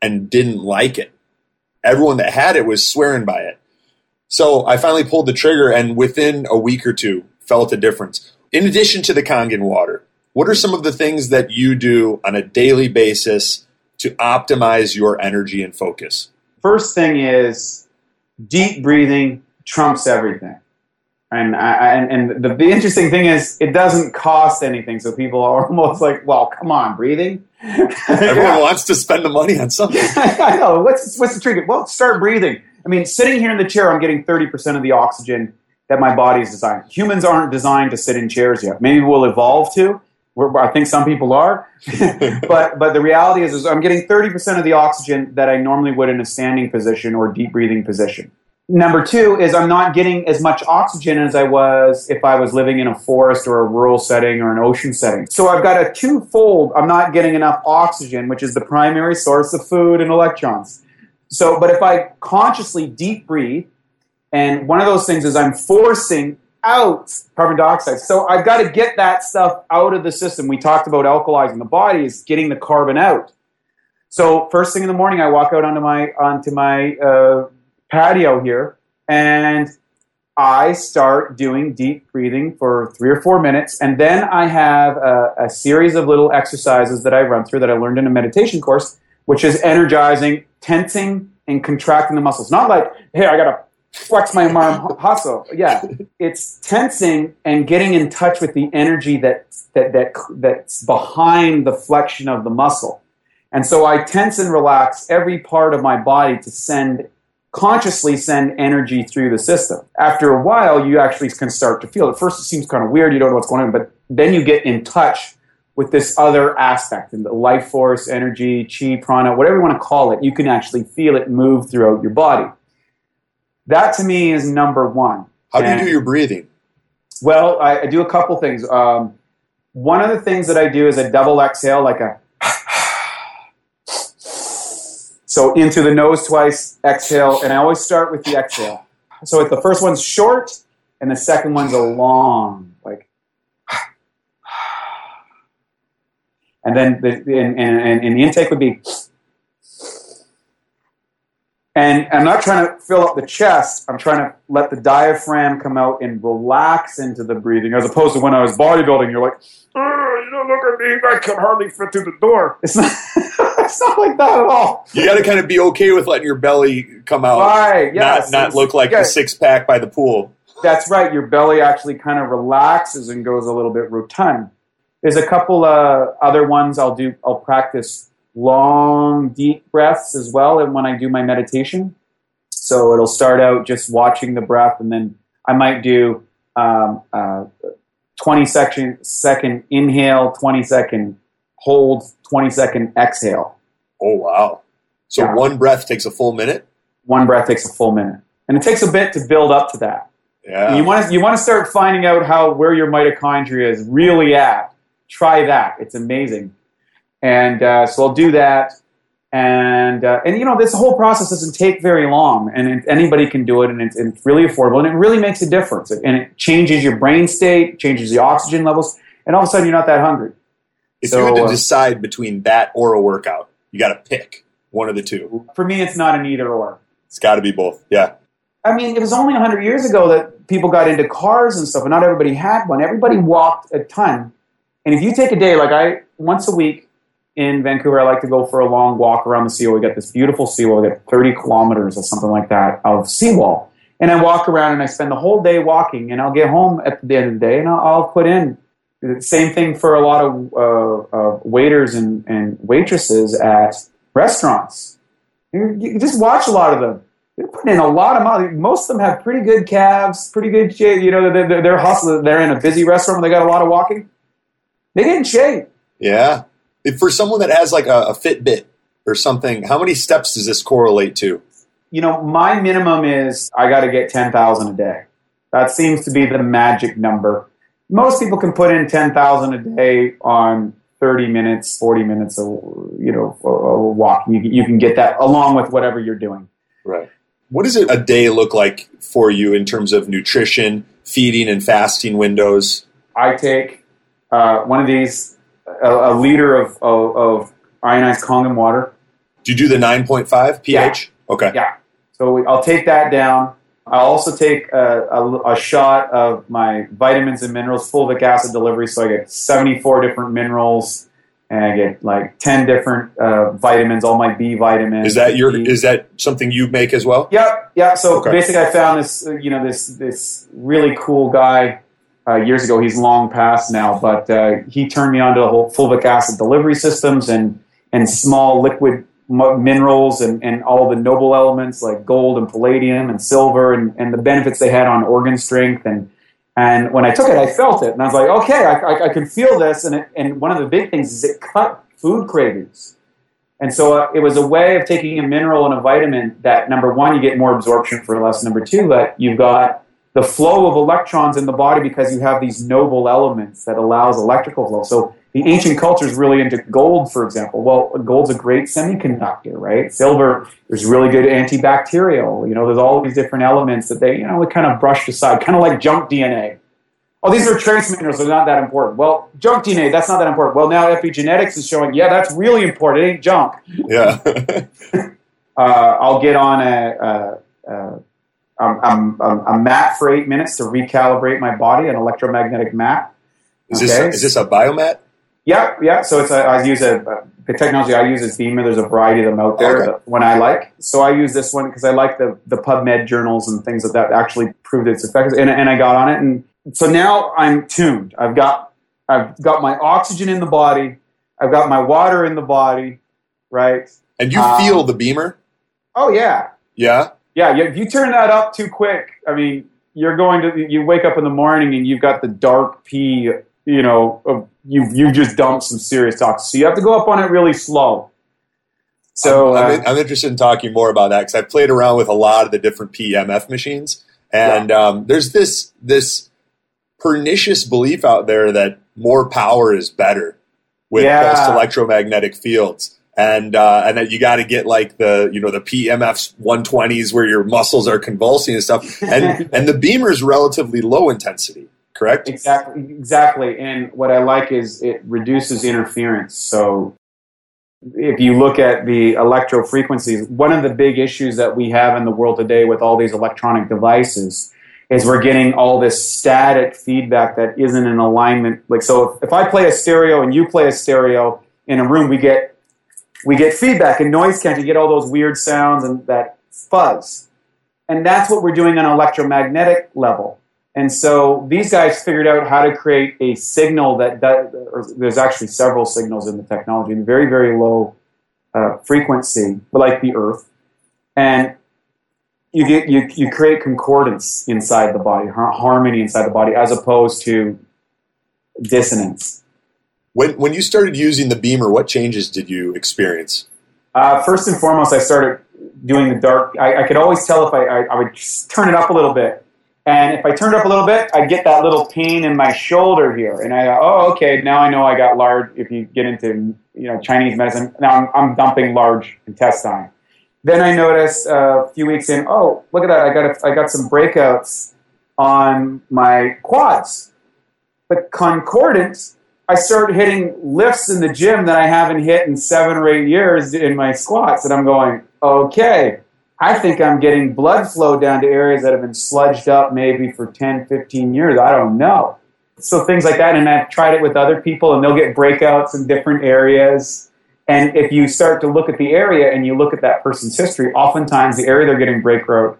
and didn't like it. Everyone that had it was swearing by it. So I finally pulled the trigger, and within a week or two, felt a difference. In addition to the Kangen water, what are some of the things that you do on a daily basis to optimize your energy and focus? First thing is deep breathing trumps everything. And the interesting thing is it doesn't cost anything. So people are almost like, well, come on, breathing. Everyone wants to spend the money on something. I know. What's the treatment? Well, start breathing. I mean, sitting here in the chair, I'm getting 30% of the oxygen that my body's designed. Humans aren't designed to sit in chairs yet. Maybe we'll evolve to. I think some people are. But the reality is I'm getting 30% of the oxygen that I normally would in a standing position or deep breathing position. Number two is I'm not getting as much oxygen as I was if I was living in a forest or a rural setting or an ocean setting. So I've got a twofold. I'm not getting enough oxygen, which is the primary source of food and electrons. So, but if I consciously deep breathe, and one of those things is I'm forcing out carbon dioxide. So I've got to get that stuff out of the system. We talked about alkalizing the body is getting the carbon out. So first thing in the morning, I walk out onto my patio here, and I start doing deep breathing for 3 or 4 minutes, and then I have a series of little exercises that I run through that I learned in a meditation course, which is energizing, tensing, and contracting the muscles. Not like, hey, I gotta flex my arm, hustle. Yeah, it's tensing and getting in touch with the energy that's behind the flexion of the muscle. And so I tense and relax every part of my body to consciously send energy through the system. After a while, you actually can start to feel it. First, it seems kind of weird. You don't know what's going on, but then you get in touch with this other aspect, and the life force, energy, chi, prana, whatever you want to call it, you can actually feel it move throughout your body. That, to me, is number one. How do you do your breathing? Well, I do a couple things. One of the things that I do is a double exhale, like a so in through the nose twice, exhale, and I always start with the exhale. So if the first one's short, and the second one's a long, like, and then the intake would be, and I'm not trying to fill up the chest. I'm trying to let the diaphragm come out and relax into the breathing, as opposed to when I was bodybuilding, you're like, oh, you don't look at me, I can hardly fit through the door. It's not like that at all. You got to kind of be okay with letting your belly come out. Right, yes. Not look like the six-pack by the pool. That's right. Your belly actually kind of relaxes and goes a little bit rotund. There's a couple other ones I'll do. I'll practice long, deep breaths as well, and when I do my meditation. So it'll start out just watching the breath, and then I might do 20-second inhale, 20-second hold, 20-second exhale. Oh, wow. So yeah. One breath takes a full minute? One breath takes a full minute. And it takes a bit to build up to that. Yeah. And you want to start finding out where your mitochondria is really at. Try that. It's amazing. And so I'll do that. And you know, this whole process doesn't take very long. And anybody can do it. And it's really affordable. And it really makes a difference. And it changes your brain state, changes the oxygen levels. And all of a sudden, you're not that hungry. If you had to decide between that or a workout, you got to pick one of the two. For me, it's not an either or. It's got to be both, yeah. I mean, it was only 100 years ago that people got into cars and stuff, and not everybody had one. Everybody walked a ton. And if you take a day, like once a week in Vancouver, I like to go for a long walk around the seawall. We got this beautiful seawall. We got 30 kilometers or something like that of seawall. And I walk around and I spend the whole day walking, and I'll get home at the end of the day, and I'll put in. Same thing for a lot of waiters and waitresses at restaurants. You just watch a lot of them. They're putting in a lot of money. Most of them have pretty good calves, pretty good shape. You know, they're hustling. They're in a busy restaurant. They got a lot of walking. They get in shape. Yeah. For someone that has like a Fitbit or something, how many steps does this correlate to? You know, my minimum is I got to get 10,000 a day. That seems to be the magic number. Most people can put in 10,000 a day on 30 minutes, 40 minutes of, you know, walk. You can get that along with whatever you're doing. Right. What does a day look like for you in terms of nutrition, feeding, and fasting windows? I take one of these a liter of ionized Kangen water. Do you do the 9.5 pH? Yeah. Okay. Yeah. So I'll take that down. I'll also take a shot of my vitamins and minerals, fulvic acid delivery, so I get 74 different minerals, and I get like 10 different vitamins, all my B vitamins. Is that your? Is that something you make as well? Yep. Yeah. So basically, I found this, this really cool guy years ago. He's long passed now, but he turned me on to the whole fulvic acid delivery systems and small liquid minerals and all the noble elements like gold and palladium and silver and the benefits they had on organ strength. And when I took it, I felt it. And I was like, okay, I can feel this. And one of the big things is it cut food cravings. And so it was a way of taking a mineral and a vitamin that, number one, you get more absorption for less. Number two, that you've got the flow of electrons in the body because you have these noble elements that allows electrical flow. So the ancient culture is really into gold, for example. Well, gold's a great semiconductor, right? Silver, there's really good antibacterial. There's all these different elements that they, we kind of brushed aside, kind of like junk DNA. Oh, these are trace minerals, they're not that important. Well, junk DNA, that's not that important. Well, now epigenetics is showing, yeah, that's really important. It ain't junk. Yeah. I'll get on a mat for 8 minutes to recalibrate my body, an electromagnetic mat. Is this a biomat? Yeah. So the technology I use is Beamer. There's a variety of them out there. Okay. The one I like. So I use this one because I like the PubMed journals and things that actually proved its effectiveness. And I got on it, and so now I'm tuned. I've got my oxygen in the body. I've got my water in the body, right? And you feel the Beamer? Oh yeah. Yeah. If you turn that up too quick, you're you wake up in the morning and you've got the dark pee. You've just dumped some serious toxins. So you have to go up on it really slow. So I'm interested in talking more about that because I've played around with a lot of the different PEMF machines. And there's this pernicious belief out there that more power is better with best electromagnetic fields. And that you got to get like the PEMF 120s where your muscles are convulsing and stuff. And the Beamer is relatively low intensity. Correct? Exactly. And what I like is it reduces interference. So if you look at the electro frequencies, one of the big issues that we have in the world today with all these electronic devices is we're getting all this static feedback that isn't in alignment. Like, so if I play a stereo and you play a stereo in a room, we get feedback and noise canceling. You get all those weird sounds and that fuzz. And that's what we're doing on an electromagnetic level. And so these guys figured out how to create a signal that there's actually several signals in the technology in very, very low frequency, like the Earth. And you create concordance inside the body, harmony inside the body, as opposed to dissonance. When you started using the Beamer, what changes did you experience? First and foremost, I started doing the dark. I could always tell if I would turn it up a little bit. And if I turned up a little bit, I'd get that little pain in my shoulder here. And I go, oh, okay, now I know I got large. If you get into Chinese medicine, now I'm dumping large intestine. Then I noticed a few weeks in, oh, look at that. I got some breakouts on my quads. But concordant, I started hitting lifts in the gym that I haven't hit in 7 or 8 years in my squats. And I'm going, okay. I think I'm getting blood flow down to areas that have been sludged up maybe for 10, 15 years. I don't know. So things like that. And I've tried it with other people, and they'll get breakouts in different areas. And if you start to look at the area and you look at that person's history, oftentimes the area they're getting breakout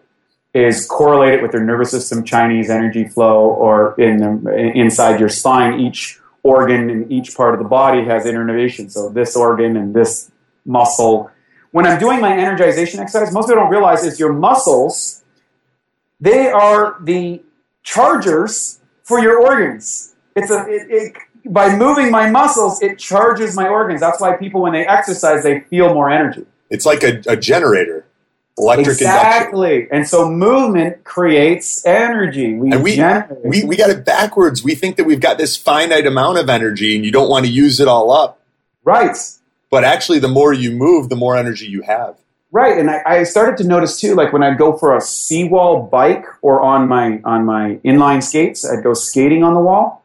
is correlated with their nervous system, Chinese energy flow, or inside your spine. Each organ and each part of the body has innervation. So this organ and this muscle. When I'm doing my energization exercise, most people don't realize is your muscles, they are the chargers for your organs. By moving my muscles, it charges my organs. That's why people, when they exercise, they feel more energy. It's like a generator, electric induction. Exactly. And so movement creates energy. We got it backwards. We think that we've got this finite amount of energy and you don't want to use it all up. Right. But actually, the more you move, the more energy you have. Right, and I started to notice too, like when I'd go for a seawall bike or on my inline skates, I'd go skating on the wall.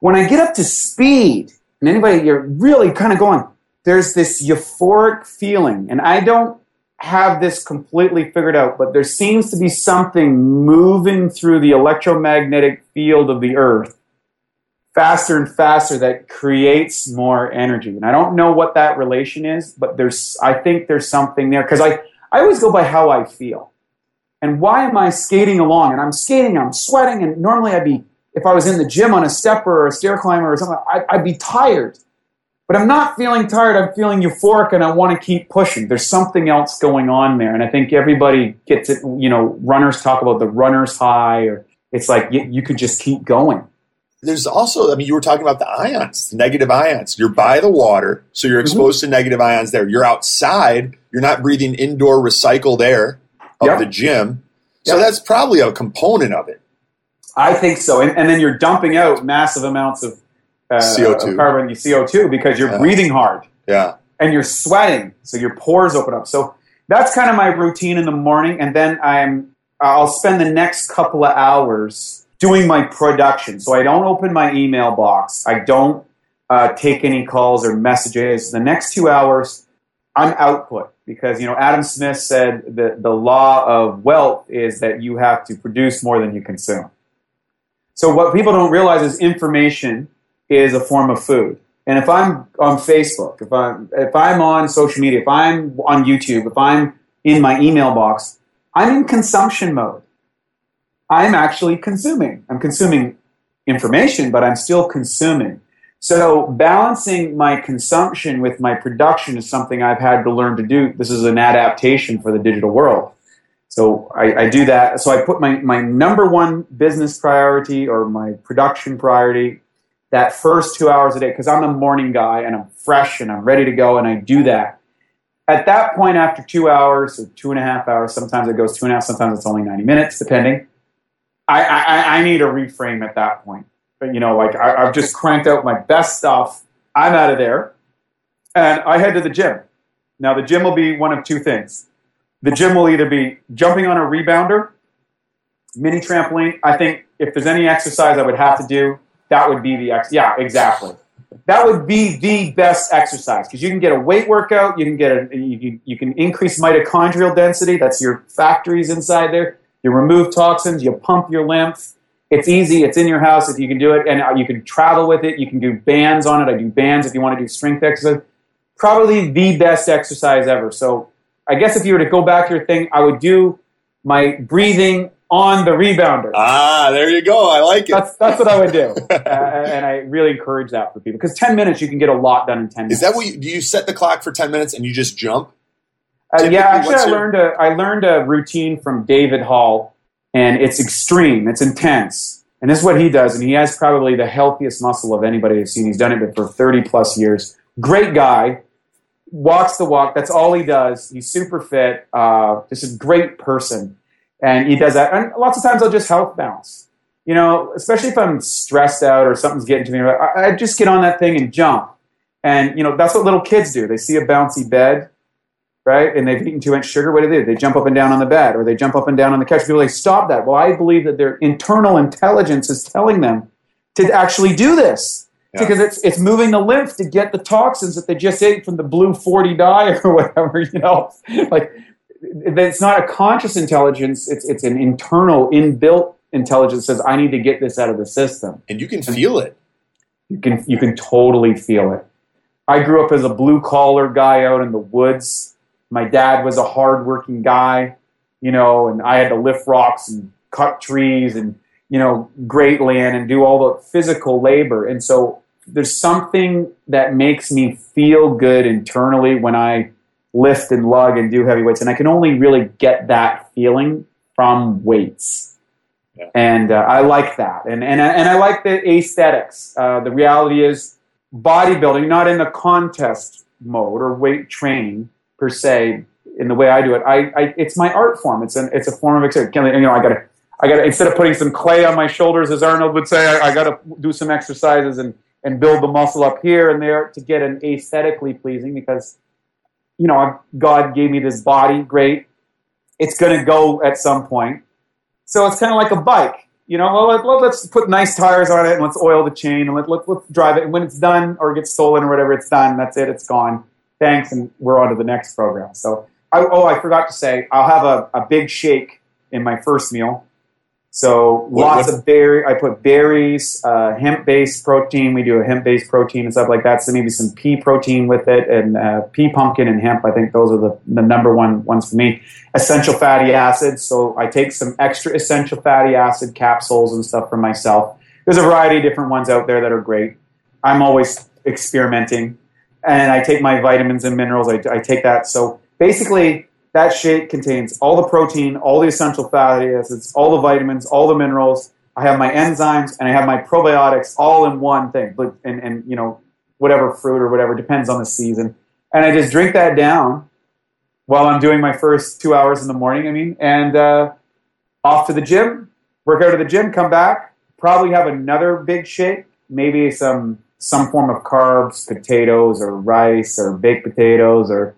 When I get up to speed and anybody you're really kind of going, there's this euphoric feeling, and I don't have this completely figured out, but there seems to be something moving through the electromagnetic field of the earth faster and faster that creates more energy. And I don't know what that relation is, but I think there's something there, because I always go by how I feel. And why am I skating along? And I'm skating, I'm sweating, and normally I'd be, if I was in the gym on a stepper or a stair climber or something, I'd be tired. But I'm not feeling tired, I'm feeling euphoric, and I want to keep pushing. There's something else going on there, and I think everybody gets it, you know, runners talk about the runner's high, or it's like you could just keep going. There's also, I mean, you were talking about the ions, negative ions. You're by the water, so you're exposed to negative ions there. You're outside, you're not breathing indoor recycled air of the gym. So that's probably a component of it. I think so, and then you're dumping out massive amounts of CO2. Carbon, CO2, because you're breathing hard. Yeah. And you're sweating, so your pores open up. So that's kind of my routine in the morning, and then I'll spend the next couple of hours doing my production. So I don't open my email box. I don't take any calls or messages. The next 2 hours, I'm output, because, you know, Adam Smith said that the law of wealth is that you have to produce more than you consume. So what people don't realize is information is a form of food. And if I'm on Facebook, if I'm on social media, if I'm on YouTube, if I'm in my email box, I'm in consumption mode. I'm actually consuming. I'm consuming information, but I'm still consuming. So balancing my consumption with my production is something I've had to learn to do. This is an adaptation for the digital world. So I do that. So I put my number one business priority, or my production priority, that first 2 hours a day, because I'm a morning guy and I'm fresh and I'm ready to go, and I do that. At that point, after 2 hours or 2.5 hours, sometimes it goes 2.5, sometimes it's only 90 minutes, depending. I need a reframe at that point. But, you know, like I've just cranked out my best stuff. I'm out of there, and I head to the gym. Now, the gym will be one of two things. The gym will either be jumping on a rebounder, mini trampoline. I think if there's any exercise I would have to do, that would be the yeah, exactly. That would be the best exercise, because you can get a weight workout, you can get you can increase mitochondrial density. That's your factories inside there. You remove toxins, you pump your lymph. It's easy. It's in your house if you can do it, and you can travel with it. You can do bands on it. I do bands if you want to do strength exercise. Probably the best exercise ever. So I guess if you were to go back to your thing, I would do my breathing on the rebounder. Ah, there you go. I like it. That's what I would do. And I really encourage that for people, because 10 minutes, you can get a lot done in 10 minutes. Is that what do you set the clock for 10 minutes and you just jump? Yeah, actually I learned a routine from David Hall, and it's extreme. It's intense. And this is what he does. And he has probably the healthiest muscle of anybody I've seen. He's done it for 30 plus years. Great guy. Walks the walk. That's all he does. He's super fit. Just a great person. And he does that. And lots of times I'll just health bounce. You know, especially if I'm stressed out or something's getting to me, I just get on that thing and jump. And, you know, that's what little kids do. They see a bouncy bed, right? And they've eaten too much sugar. What do? They jump up and down on the bed, or they jump up and down on the couch. People like, stop that. Well, I believe that their internal intelligence is telling them to actually do this. Yeah. Because it's moving the lymph to get the toxins that they just ate from the blue 40 dye or whatever, you know. Like, it's not a conscious intelligence, it's an internal, inbuilt intelligence that says, I need to get this out of the system. And you can feel it. You can totally feel it. I grew up as a blue-collar guy out in the woods. My dad was a hard-working guy, you know, and I had to lift rocks and cut trees and, you know, grate land and do all the physical labor. And so there's something that makes me feel good internally when I lift and lug and do heavy weights, and I can only really get that feeling from weights. Yeah. And I like that, and I like the aesthetics. The reality is, bodybuilding, not in the contest mode or weight training per se. In the way I do it, it's my art form. It's a form of, you know, I gotta instead of putting some clay on my shoulders, as Arnold would say, I gotta do some exercises and build the muscle up here and there to get an aesthetically pleasing, because, you know, God gave me this body, great. It's going to go at some point. So it's kind of like a bike. You know, well, let's put nice tires on it and let's oil the chain and let's drive it. And when it's done or gets stolen or whatever, it's done. That's it. It's gone. Thanks. And we're on to the next program. So, I forgot to say, I'll have a big shake in my first meal. So lots of berries. I put berries, hemp-based protein. We do a hemp-based protein and stuff like that. So maybe some pea protein with it and pea pumpkin and hemp. I think those are the number one ones for me. Essential fatty acids. So I take some extra essential fatty acid capsules and stuff for myself. There's a variety of different ones out there that are great. I'm always experimenting. And I take my vitamins and minerals. I take that. So basically, that shake contains all the protein, all the essential fatty acids, all the vitamins, all the minerals. I have my enzymes and I have my probiotics all in one thing. And you know, whatever fruit or whatever, depends on the season. And I just drink that down while I'm doing my first 2 hours in the morning, and off to the gym, work out at the gym, come back, probably have another big shake, maybe some form of carbs, potatoes or rice or baked potatoes or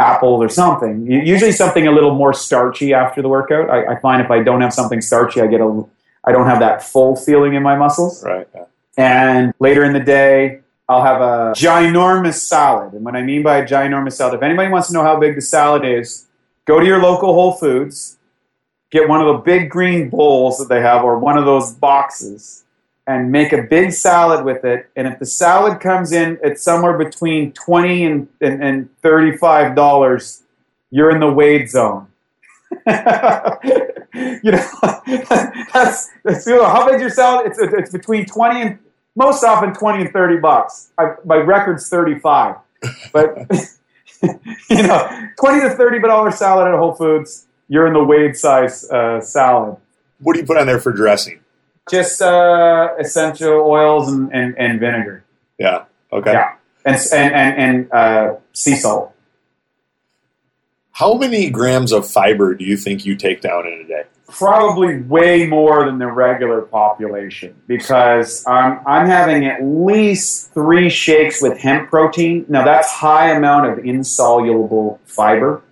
apples or something. Usually something a little more starchy after the workout. I find if I don't have something starchy, I don't have that full feeling in my muscles. Right. Yeah. And later in the day, I'll have a ginormous salad. And what I mean by a ginormous salad, if anybody wants to know how big the salad is, go to your local Whole Foods, get one of the big green bowls that they have or one of those boxes and make a big salad with it. And if the salad comes in at somewhere between $20 and $35, you're in the Wade zone. You know, how big's your salad? It's between most often 20 and $30. My record's 35, but you know, $20 to $30 salad at Whole Foods, you're in the Wade size salad. What do you put on there for dressing? Just essential oils and vinegar. Yeah. Okay. Yeah. And sea salt. How many grams of fiber do you think you take down in a day? Probably way more than the regular population because I'm having at least 3 shakes with hemp protein. Now that's high amount of insoluble fiber.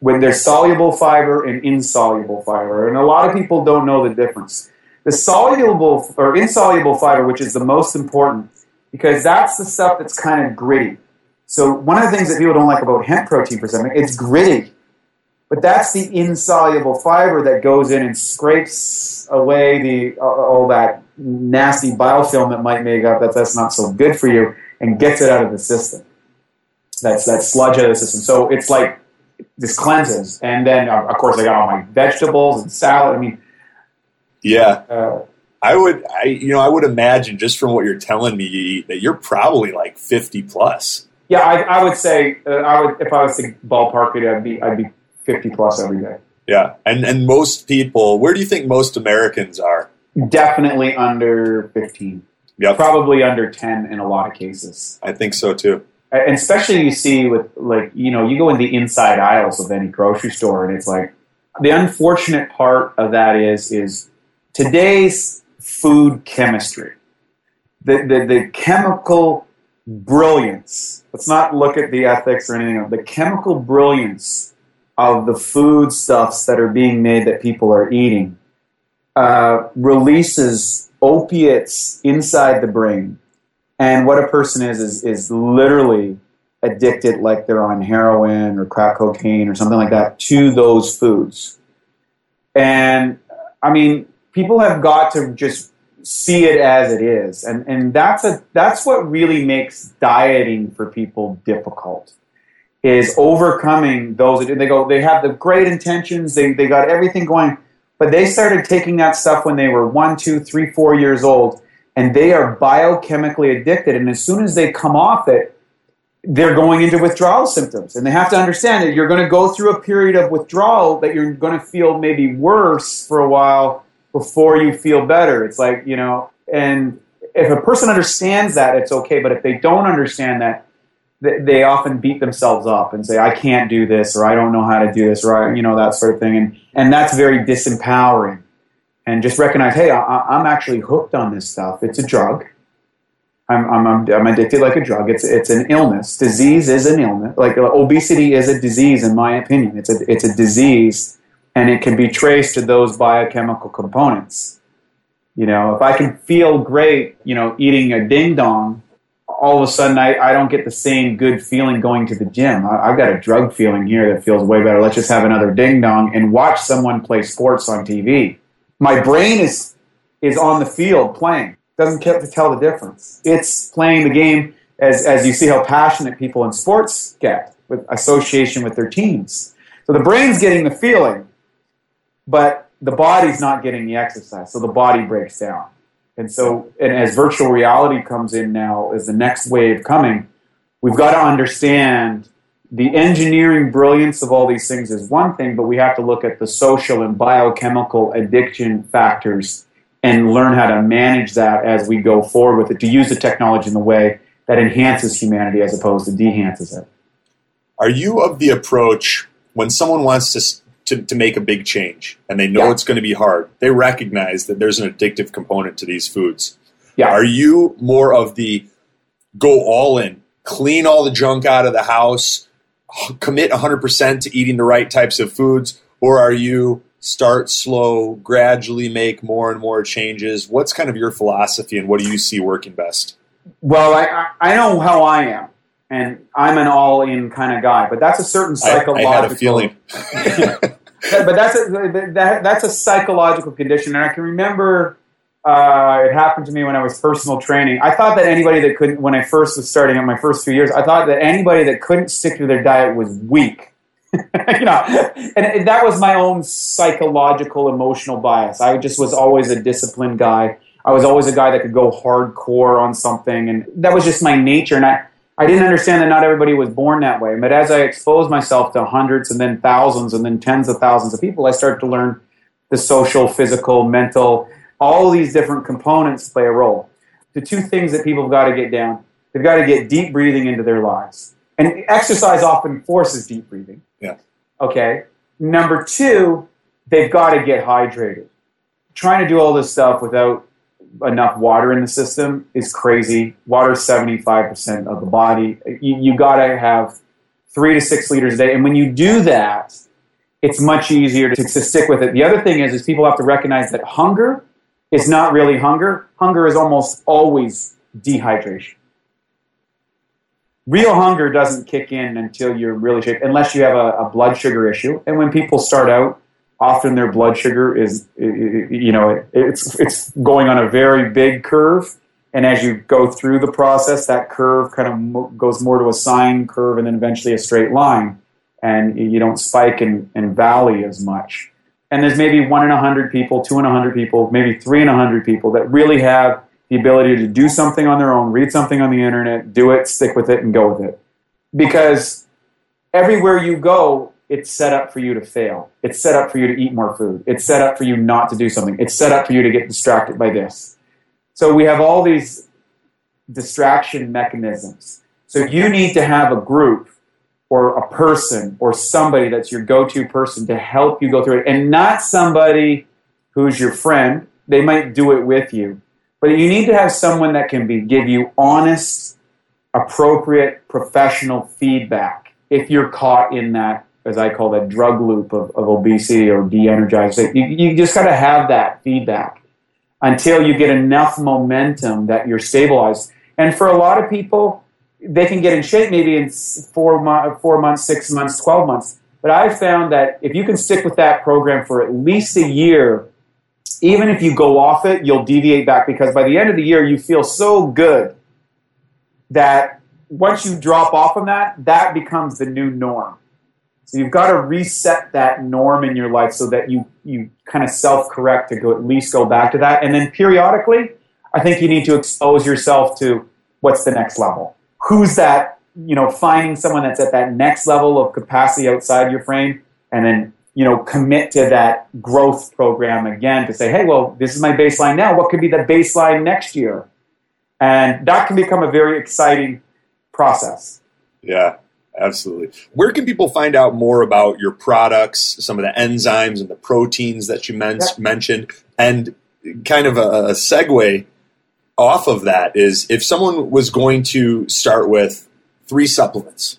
When there's soluble fiber and insoluble fiber, and a lot of people don't know the difference. The soluble or insoluble fiber, which is the most important, because that's the stuff that's kind of gritty. So one of the things that people don't like about hemp protein for something, it's gritty. But that's the insoluble fiber that goes in and scrapes away the all that nasty biofilm that might make up that's not so good for you and gets it out of the system. That's that sludge out of the system. So it's like this cleanses. And then, of course, I got all my vegetables and salad. Yeah, I would imagine just from what you're telling me you eat, that you're probably like 50 plus. Yeah, I would say if I was to ballpark it, I'd be 50 plus every day. Yeah, and most people, where do you think most Americans are? Definitely under 15. Yep. Probably under 10 in a lot of cases. I think so too. And especially you see with you go in the inside aisles of any grocery store, and it's like the unfortunate part of that is today's food chemistry, the chemical brilliance. Let's not look at the ethics or anything else. The chemical brilliance of the foodstuffs that are being made that people are eating releases opiates inside the brain. And what a person is literally addicted, like they're on heroin or crack cocaine or something like that, to those foods. And people have got to just see it as it is, and that's what really makes dieting for people difficult, is overcoming those. They have the great intentions, they got everything going, but they started taking that stuff when they were 1, 2, 3, 4 years old, and they are biochemically addicted. And as soon as they come off it, they're going into withdrawal symptoms, and they have to understand that you're going to go through a period of withdrawal that you're going to feel maybe worse for a while before you feel better. It's like, and if a person understands that, it's okay. But if they don't understand that, they often beat themselves up and say, I can't do this, or I don't know how to do this, or that sort of thing. And that's very disempowering. And just recognize, hey, I'm actually hooked on this stuff. It's a drug. I'm addicted like a drug. It's an illness. Disease is an illness. Like obesity is a disease, in my opinion. It's a disease, and it can be traced to those biochemical components. You know, if I can feel great, you know, eating a ding dong, all of a sudden I don't get the same good feeling going to the gym. I've got a drug feeling here that feels way better. Let's just have another ding dong and watch someone play sports on TV. My brain is on the field playing. Doesn't get to tell the difference. It's playing the game as you see how passionate people in sports get with association with their teams. So the brain's getting the feeling, but the body's not getting the exercise, so the body breaks down. And as virtual reality comes in now, is the next wave coming, we've got to understand the engineering brilliance of all these things is one thing, but we have to look at the social and biochemical addiction factors and learn how to manage that as we go forward with it, to use the technology in the way that enhances humanity as opposed to dehances it. Are you of the approach when someone wants to make a big change and they know it's going to be hard, they recognize that there's an addictive component to these foods. Yeah. Are you more of the go all in, clean all the junk out of the house, commit 100% to eating the right types of foods, or are you start slow, gradually make more and more changes? What's kind of your philosophy and what do you see working best? Well, I know how I am. And I'm an all-in kind of guy, but that's a certain psychological. I had a feeling, but that's a psychological condition. And I can remember it happened to me when I was personal training. I thought that anybody that couldn't, when I first was starting out my first few years, I thought that anybody that couldn't stick to their diet was weak. You know, and that was my own psychological, emotional bias. I just was always a disciplined guy. I was always a guy that could go hardcore on something, and that was just my nature. And I didn't understand that not everybody was born that way. But as I exposed myself to hundreds and then thousands and then tens of thousands of people, I started to learn the social, physical, mental, all these different components play a role. The two things that people have got to get down, they've got to get deep breathing into their lives. And exercise often forces deep breathing. Yeah. Okay. Number two, they've got to get hydrated. Trying to do all this stuff without enough water in the system is crazy. Water is 75% of the body. You got to have 3 to 6 liters a day. And when you do that, it's much easier to stick with it. The other thing is people have to recognize that hunger is not really hunger. Hunger is almost always dehydration. Real hunger doesn't kick in until you're really sick, unless you have a blood sugar issue. And when people start out, often their blood sugar is, you know, it's going on a very big curve. And as you go through the process, that curve kind of goes more to a sine curve and then eventually a straight line. And you don't spike and valley as much. And there's maybe 1 in 100 people, 2 in 100 people, maybe 3 in 100 people that really have the ability to do something on their own, read something on the internet, do it, stick with it, and go with it. Because everywhere you go, it's set up for you to fail. It's set up for you to eat more food. It's set up for you not to do something. It's set up for you to get distracted by this. So we have all these distraction mechanisms. So you need to have a group or a person or somebody that's your go-to person to help you go through it, and not somebody who's your friend. They might do it with you. But you need to have someone that can give you honest, appropriate, professional feedback if you're caught in that, as I call that, drug loop of obesity or de-energization. You just got to have that feedback until you get enough momentum that you're stabilized. And for a lot of people, they can get in shape maybe in 4 months, 6 months, 12 months. But I've found that if you can stick with that program for at least a year, even if you go off it, you'll deviate back, because by the end of the year, you feel so good that once you drop off on that, that becomes the new norm. So you've got to reset that norm in your life so that you kind of self-correct to go, at least go back to that. And then periodically, I think you need to expose yourself to what's the next level. Who's that, you know, finding someone that's at that next level of capacity outside your frame, and then, you know, commit to that growth program again to say, hey, well, this is my baseline now. What could be the baseline next year? And that can become a very exciting process. Yeah. Absolutely. Where can people find out more about your products, some of the enzymes and the proteins that you mentioned? And kind of a segue off of that is, if someone was going to start with 3 supplements,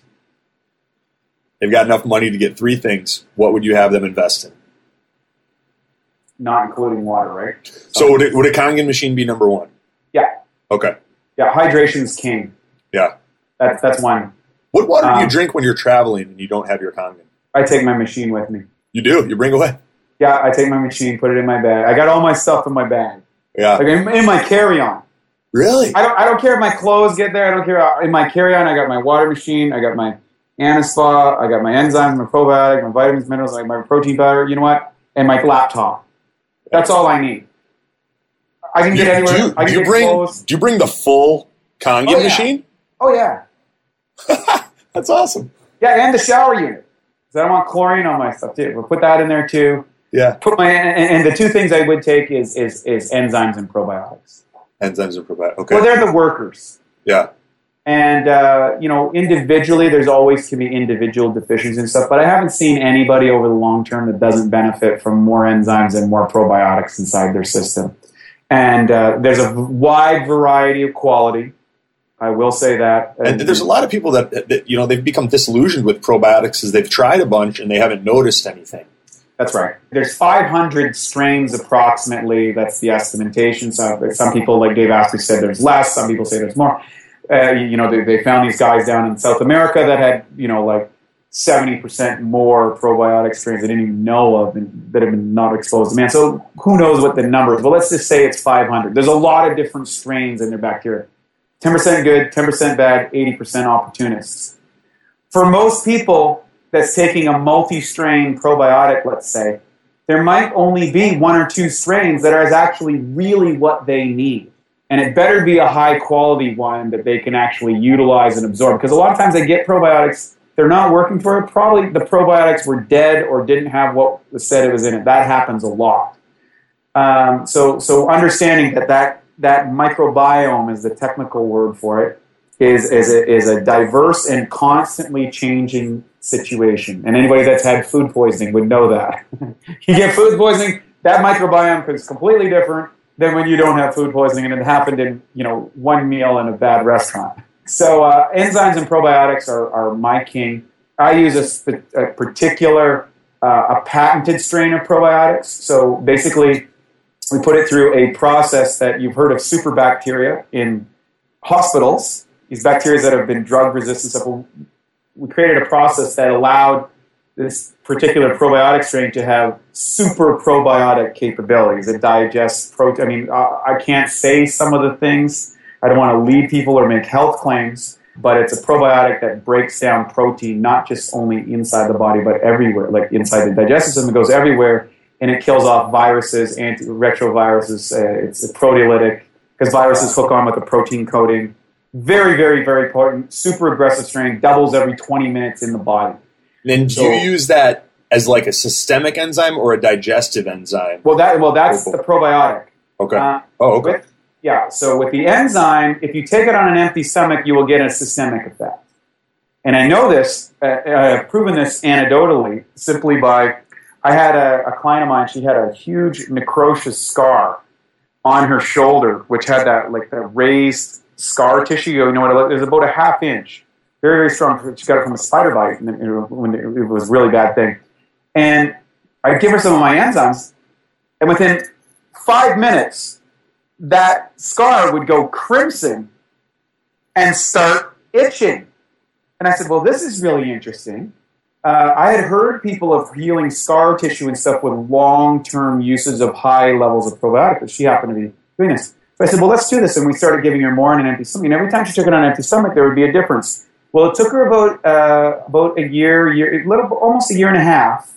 they've got enough money to get 3 things, what would you have them invest in? not including water, right? So would a Kangen machine be number one? Yeah. Okay. Yeah, hydration's king. Yeah. That's one. What water do you drink when you're traveling and you don't have your Kangen? I take my machine with me. You do? You bring away? Yeah, I take my machine, put it in my bag. I got all my stuff in my bag. Yeah. Like in my carry-on. Really? I don't care if my clothes get there. I don't care. In my carry-on, I got my water machine. I got my Anaspa. I got my enzymes, my probiotic, my vitamins, minerals, like my protein powder. You know what? And my laptop. That's all I need. I can get anywhere. Do you bring the full Kangen machine? Oh, yeah. That's awesome. Yeah, and the shower unit. Because I don't want chlorine on my stuff, too. We'll put that in there, too. Yeah. And the two things I would take is enzymes and probiotics. Enzymes and probiotics, okay. Well, they're the workers. Yeah. And, individually, there's always can be individual deficiencies and stuff, but I haven't seen anybody over the long term that doesn't benefit from more enzymes and more probiotics inside their system. And there's a wide variety of quality. I will say that. And there's a lot of people that they've become disillusioned with probiotics as they've tried a bunch and they haven't noticed anything. That's right. There's 500 strains approximately. That's the estimation. So some people, like Dave Asprey, said there's less. Some people say there's more. They found these guys down in South America that had, 70% more probiotic strains they didn't even know of and that have been not exposed to man. So who knows what the number is? Well, let's just say it's 500. There's a lot of different strains in their bacteria. 10% good, 10% bad, 80% opportunists. For most people that's taking a multi-strain probiotic, let's say, there might only be one or two strains that are actually really what they need. And it better be a high-quality one that they can actually utilize and absorb. Because a lot of times they get probiotics, they're not working for it. Probably the probiotics were dead or didn't have what was said it was in it. That happens a lot. So understanding that microbiome is the technical word for it, is a diverse and constantly changing situation. And anybody that's had food poisoning would know that. You get food poisoning, that microbiome is completely different than when you don't have food poisoning, and it happened in one meal in a bad restaurant. So enzymes and probiotics are my king. I use a patented strain of probiotics. So basically, we put it through a process that you've heard of, super bacteria in hospitals, these bacteria that have been drug resistant stuff. We created a process that allowed this particular probiotic strain to have super probiotic capabilities. It digests protein. I can't say some of the things. I don't want to lead people or make health claims, but it's a probiotic that breaks down protein, not just only inside the body, but everywhere, like inside the digestive system. It goes everywhere. And it kills off viruses, antiretroviruses. It's a proteolytic because viruses hook on with a protein coating. Very, very, very potent, super aggressive strain, doubles every 20 minutes in the body. Then you use that as like a systemic enzyme or a digestive enzyme? Well, that's the probiotic. Okay. Okay. So with the enzyme, if you take it on an empty stomach, you will get a systemic effect. And I know this, I've proven this anecdotally, simply by... I had a client of mine, she had a huge necrosis scar on her shoulder, which had that raised scar tissue. It was about a half inch. Very, very strong. She got it from a spider bite when it was a really bad thing. And I give her some of my enzymes, and within 5 minutes, that scar would go crimson and start itching. And I said, well, this is really interesting. I had heard people of healing scar tissue and stuff with long-term usage of high levels of probiotics, but she happened to be doing this. So I said, well, let's do this. And we started giving her more on an empty stomach. And every time she took it on an empty stomach, there would be a difference. Well, it took her about almost a year and a half.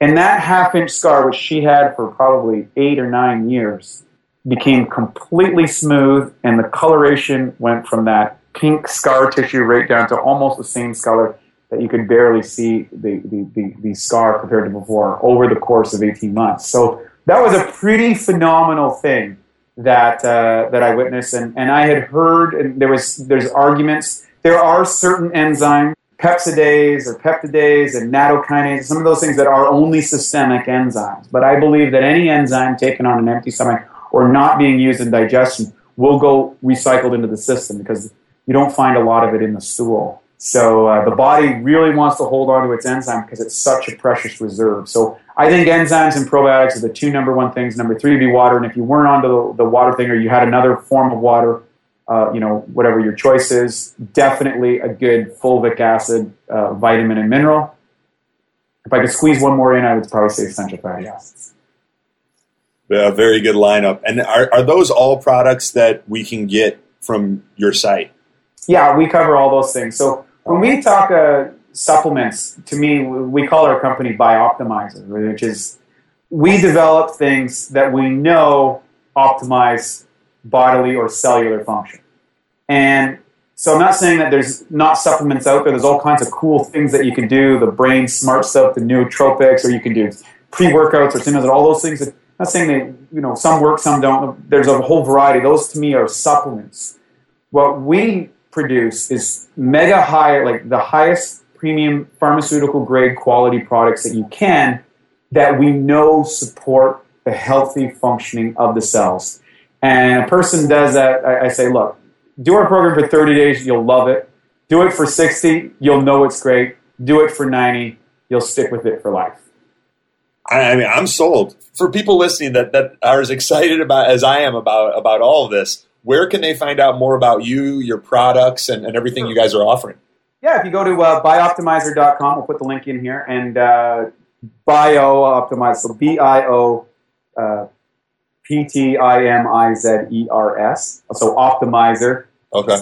And that half-inch scar, which she had for probably 8 or 9 years, became completely smooth, and the coloration went from that pink scar tissue right down to almost the same color that you could barely see the scar compared to before over the course of 18 months. So that was a pretty phenomenal thing that I witnessed. And I had heard, and there's arguments. There are certain enzymes, pepsidase or peptidase and nattokinase, some of those things that are only systemic enzymes. But I believe that any enzyme taken on an empty stomach or not being used in digestion will go recycled into the system because you don't find a lot of it in the stool. So the body really wants to hold on to its enzyme because it's such a precious reserve. So I think enzymes and probiotics are the two #1 things. #3 would be water. And if you weren't onto the water thing, or you had another form of water, whatever your choice is, definitely a good fulvic acid, vitamin and mineral. If I could squeeze one more in, I would probably say essential fatty acids. Yeah, very good lineup. And are those all products that we can get from your site? Yeah, we cover all those things. So when we talk supplements, to me, we call our company BiOptimizers, which is we develop things that we know optimize bodily or cellular function. And so I'm not saying that there's not supplements out there. There's all kinds of cool things that you can do, the brain smart stuff, the nootropics, or you can do pre-workouts or stimulants, all those things. I'm not saying that some work, some don't. There's a whole variety. Those to me are supplements. What we produce is mega high, like the highest premium pharmaceutical grade quality products that you can, that we know support the healthy functioning of the cells. And a person does that, I say, look, do our program for 30 days, you'll love it. Do it for 60, you'll know it's great. Do it for 90, you'll stick with it for life. I mean, I'm sold. For people listening that are as excited about as I am about all of this, where can they find out more about you, your products, and everything you guys are offering? Yeah, if you go to bioptimizers.com, we'll put the link in here, and Biooptimizer, so B-I-O, P-T-I-M-I-Z-E-R-S, so Optimizer. Okay.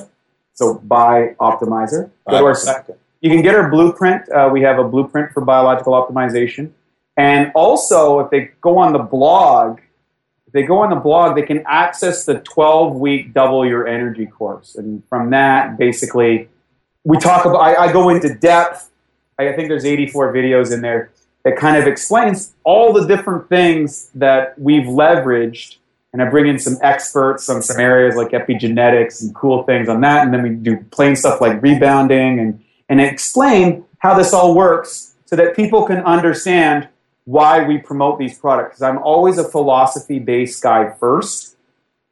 So BiOptimizer. Go to our site. You can get our blueprint. We have a blueprint for biological optimization. And also, if they go on the blog, they can access the 12-week Double Your Energy course. And from that, basically, we talk about, I go into depth. I think there's 84 videos in there. That kind of explains all the different things that we've leveraged, and I bring in some experts on some areas like epigenetics and cool things on that, and then we do plain stuff like rebounding and explain how this all works so that people can understand why we promote these products. Because I'm always a philosophy-based guy first.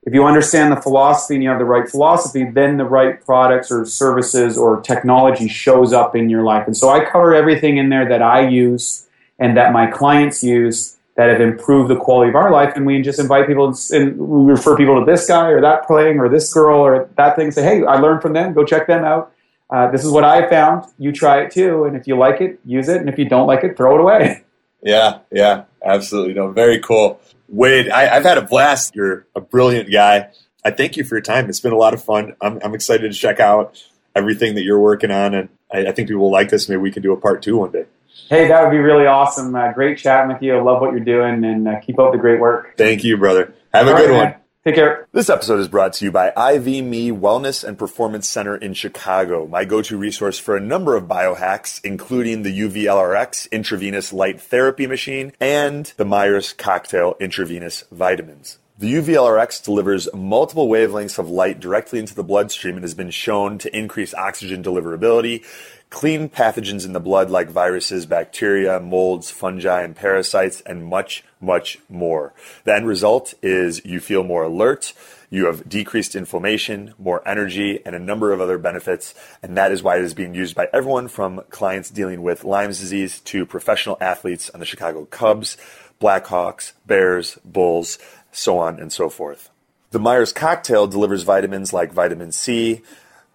If you understand the philosophy and you have the right philosophy, then the right products or services or technology shows up in your life. And so I cover everything in there that I use and that my clients use that have improved the quality of our life, and we just invite people and we refer people to this guy or that thing or this girl or that thing and say, hey, I learned from them, go check them out. This is what I found, you try it too, and if you like it, use it, and if you don't like it, throw it away. Yeah, absolutely. No, very cool. Wade, I've had a blast. You're a brilliant guy. I thank you for your time. It's been a lot of fun. I'm excited to check out everything that you're working on, and I think people will like this. Maybe we can do a part 2 one day. Hey, that would be really awesome. Great chatting with you. I love what you're doing, and keep up the great work. Thank you, brother. Have a good one. Take care. This episode is brought to you by IV Me Wellness and Performance Center in Chicago, my go-to resource for a number of biohacks, including the UVLRX intravenous light therapy machine and the Myers Cocktail intravenous vitamins. The UVLRX delivers multiple wavelengths of light directly into the bloodstream and has been shown to increase oxygen deliverability, clean pathogens in the blood like viruses, bacteria, molds, fungi, and parasites, and much, much more. The end result is you feel more alert, you have decreased inflammation, more energy, and a number of other benefits, and that is why it is being used by everyone from clients dealing with Lyme's disease to professional athletes on the Chicago Cubs, Blackhawks, Bears, Bulls, so on and so forth. The Myers Cocktail delivers vitamins like vitamin C,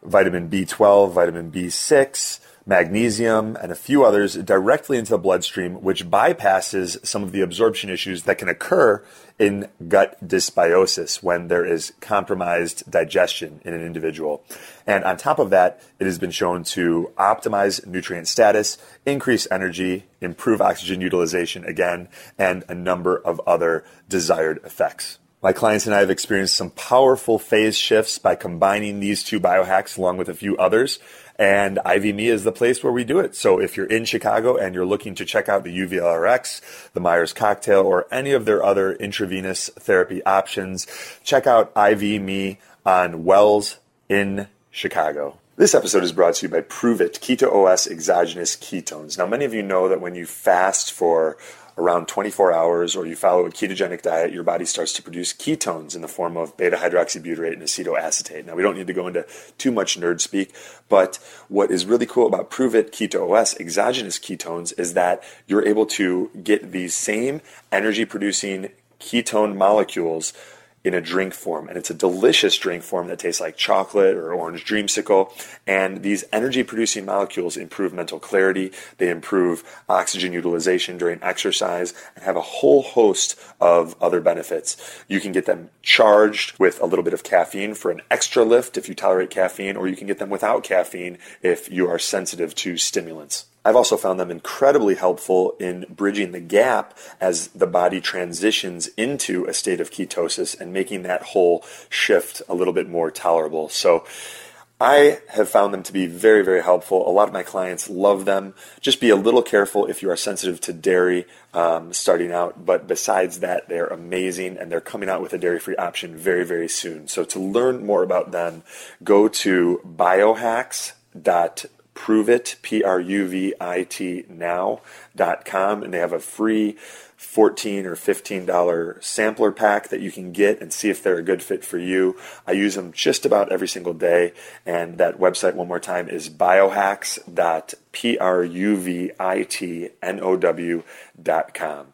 vitamin B12, vitamin B6, magnesium, and a few others directly into the bloodstream, which bypasses some of the absorption issues that can occur in gut dysbiosis when there is compromised digestion in an individual. And on top of that, it has been shown to optimize nutrient status, increase energy, improve oxygen utilization again, and a number of other desired effects. My clients and I have experienced some powerful phase shifts by combining these two biohacks along with a few others, and IV Me is the place where we do it. So if you're in Chicago and you're looking to check out the UVLRX, the Myers Cocktail, or any of their other intravenous therapy options, check out IV Me on Wells in Chicago. This episode is brought to you by Pruvit Keto OS Exogenous Ketones. Now, many of you know that when you fast for around 24 hours or you follow a ketogenic diet, your body starts to produce ketones in the form of beta-hydroxybutyrate and acetoacetate. Now, we don't need to go into too much nerd speak, but what is really cool about Pruvit Keto OS exogenous ketones is that you're able to get these same energy-producing ketone molecules in a drink form, and it's a delicious drink form that tastes like chocolate or orange dreamsicle. And these energy-producing molecules improve mental clarity, they improve oxygen utilization during exercise, and have a whole host of other benefits. You can get them charged with a little bit of caffeine for an extra lift if you tolerate caffeine, or you can get them without caffeine if you are sensitive to stimulants. I've also found them incredibly helpful in bridging the gap as the body transitions into a state of ketosis and making that whole shift a little bit more tolerable. So I have found them to be very, very helpful. A lot of my clients love them. Just be a little careful if you are sensitive to dairy starting out. But besides that, they're amazing, and they're coming out with a dairy-free option very, very soon. So to learn more about them, go to biohacks.com. Pruvit, Pruvit now.com, and they have a free $14 or $15 sampler pack that you can get and see if they're a good fit for you. I use them just about every single day, and that website one more time is biohacks.pruvitnow.com.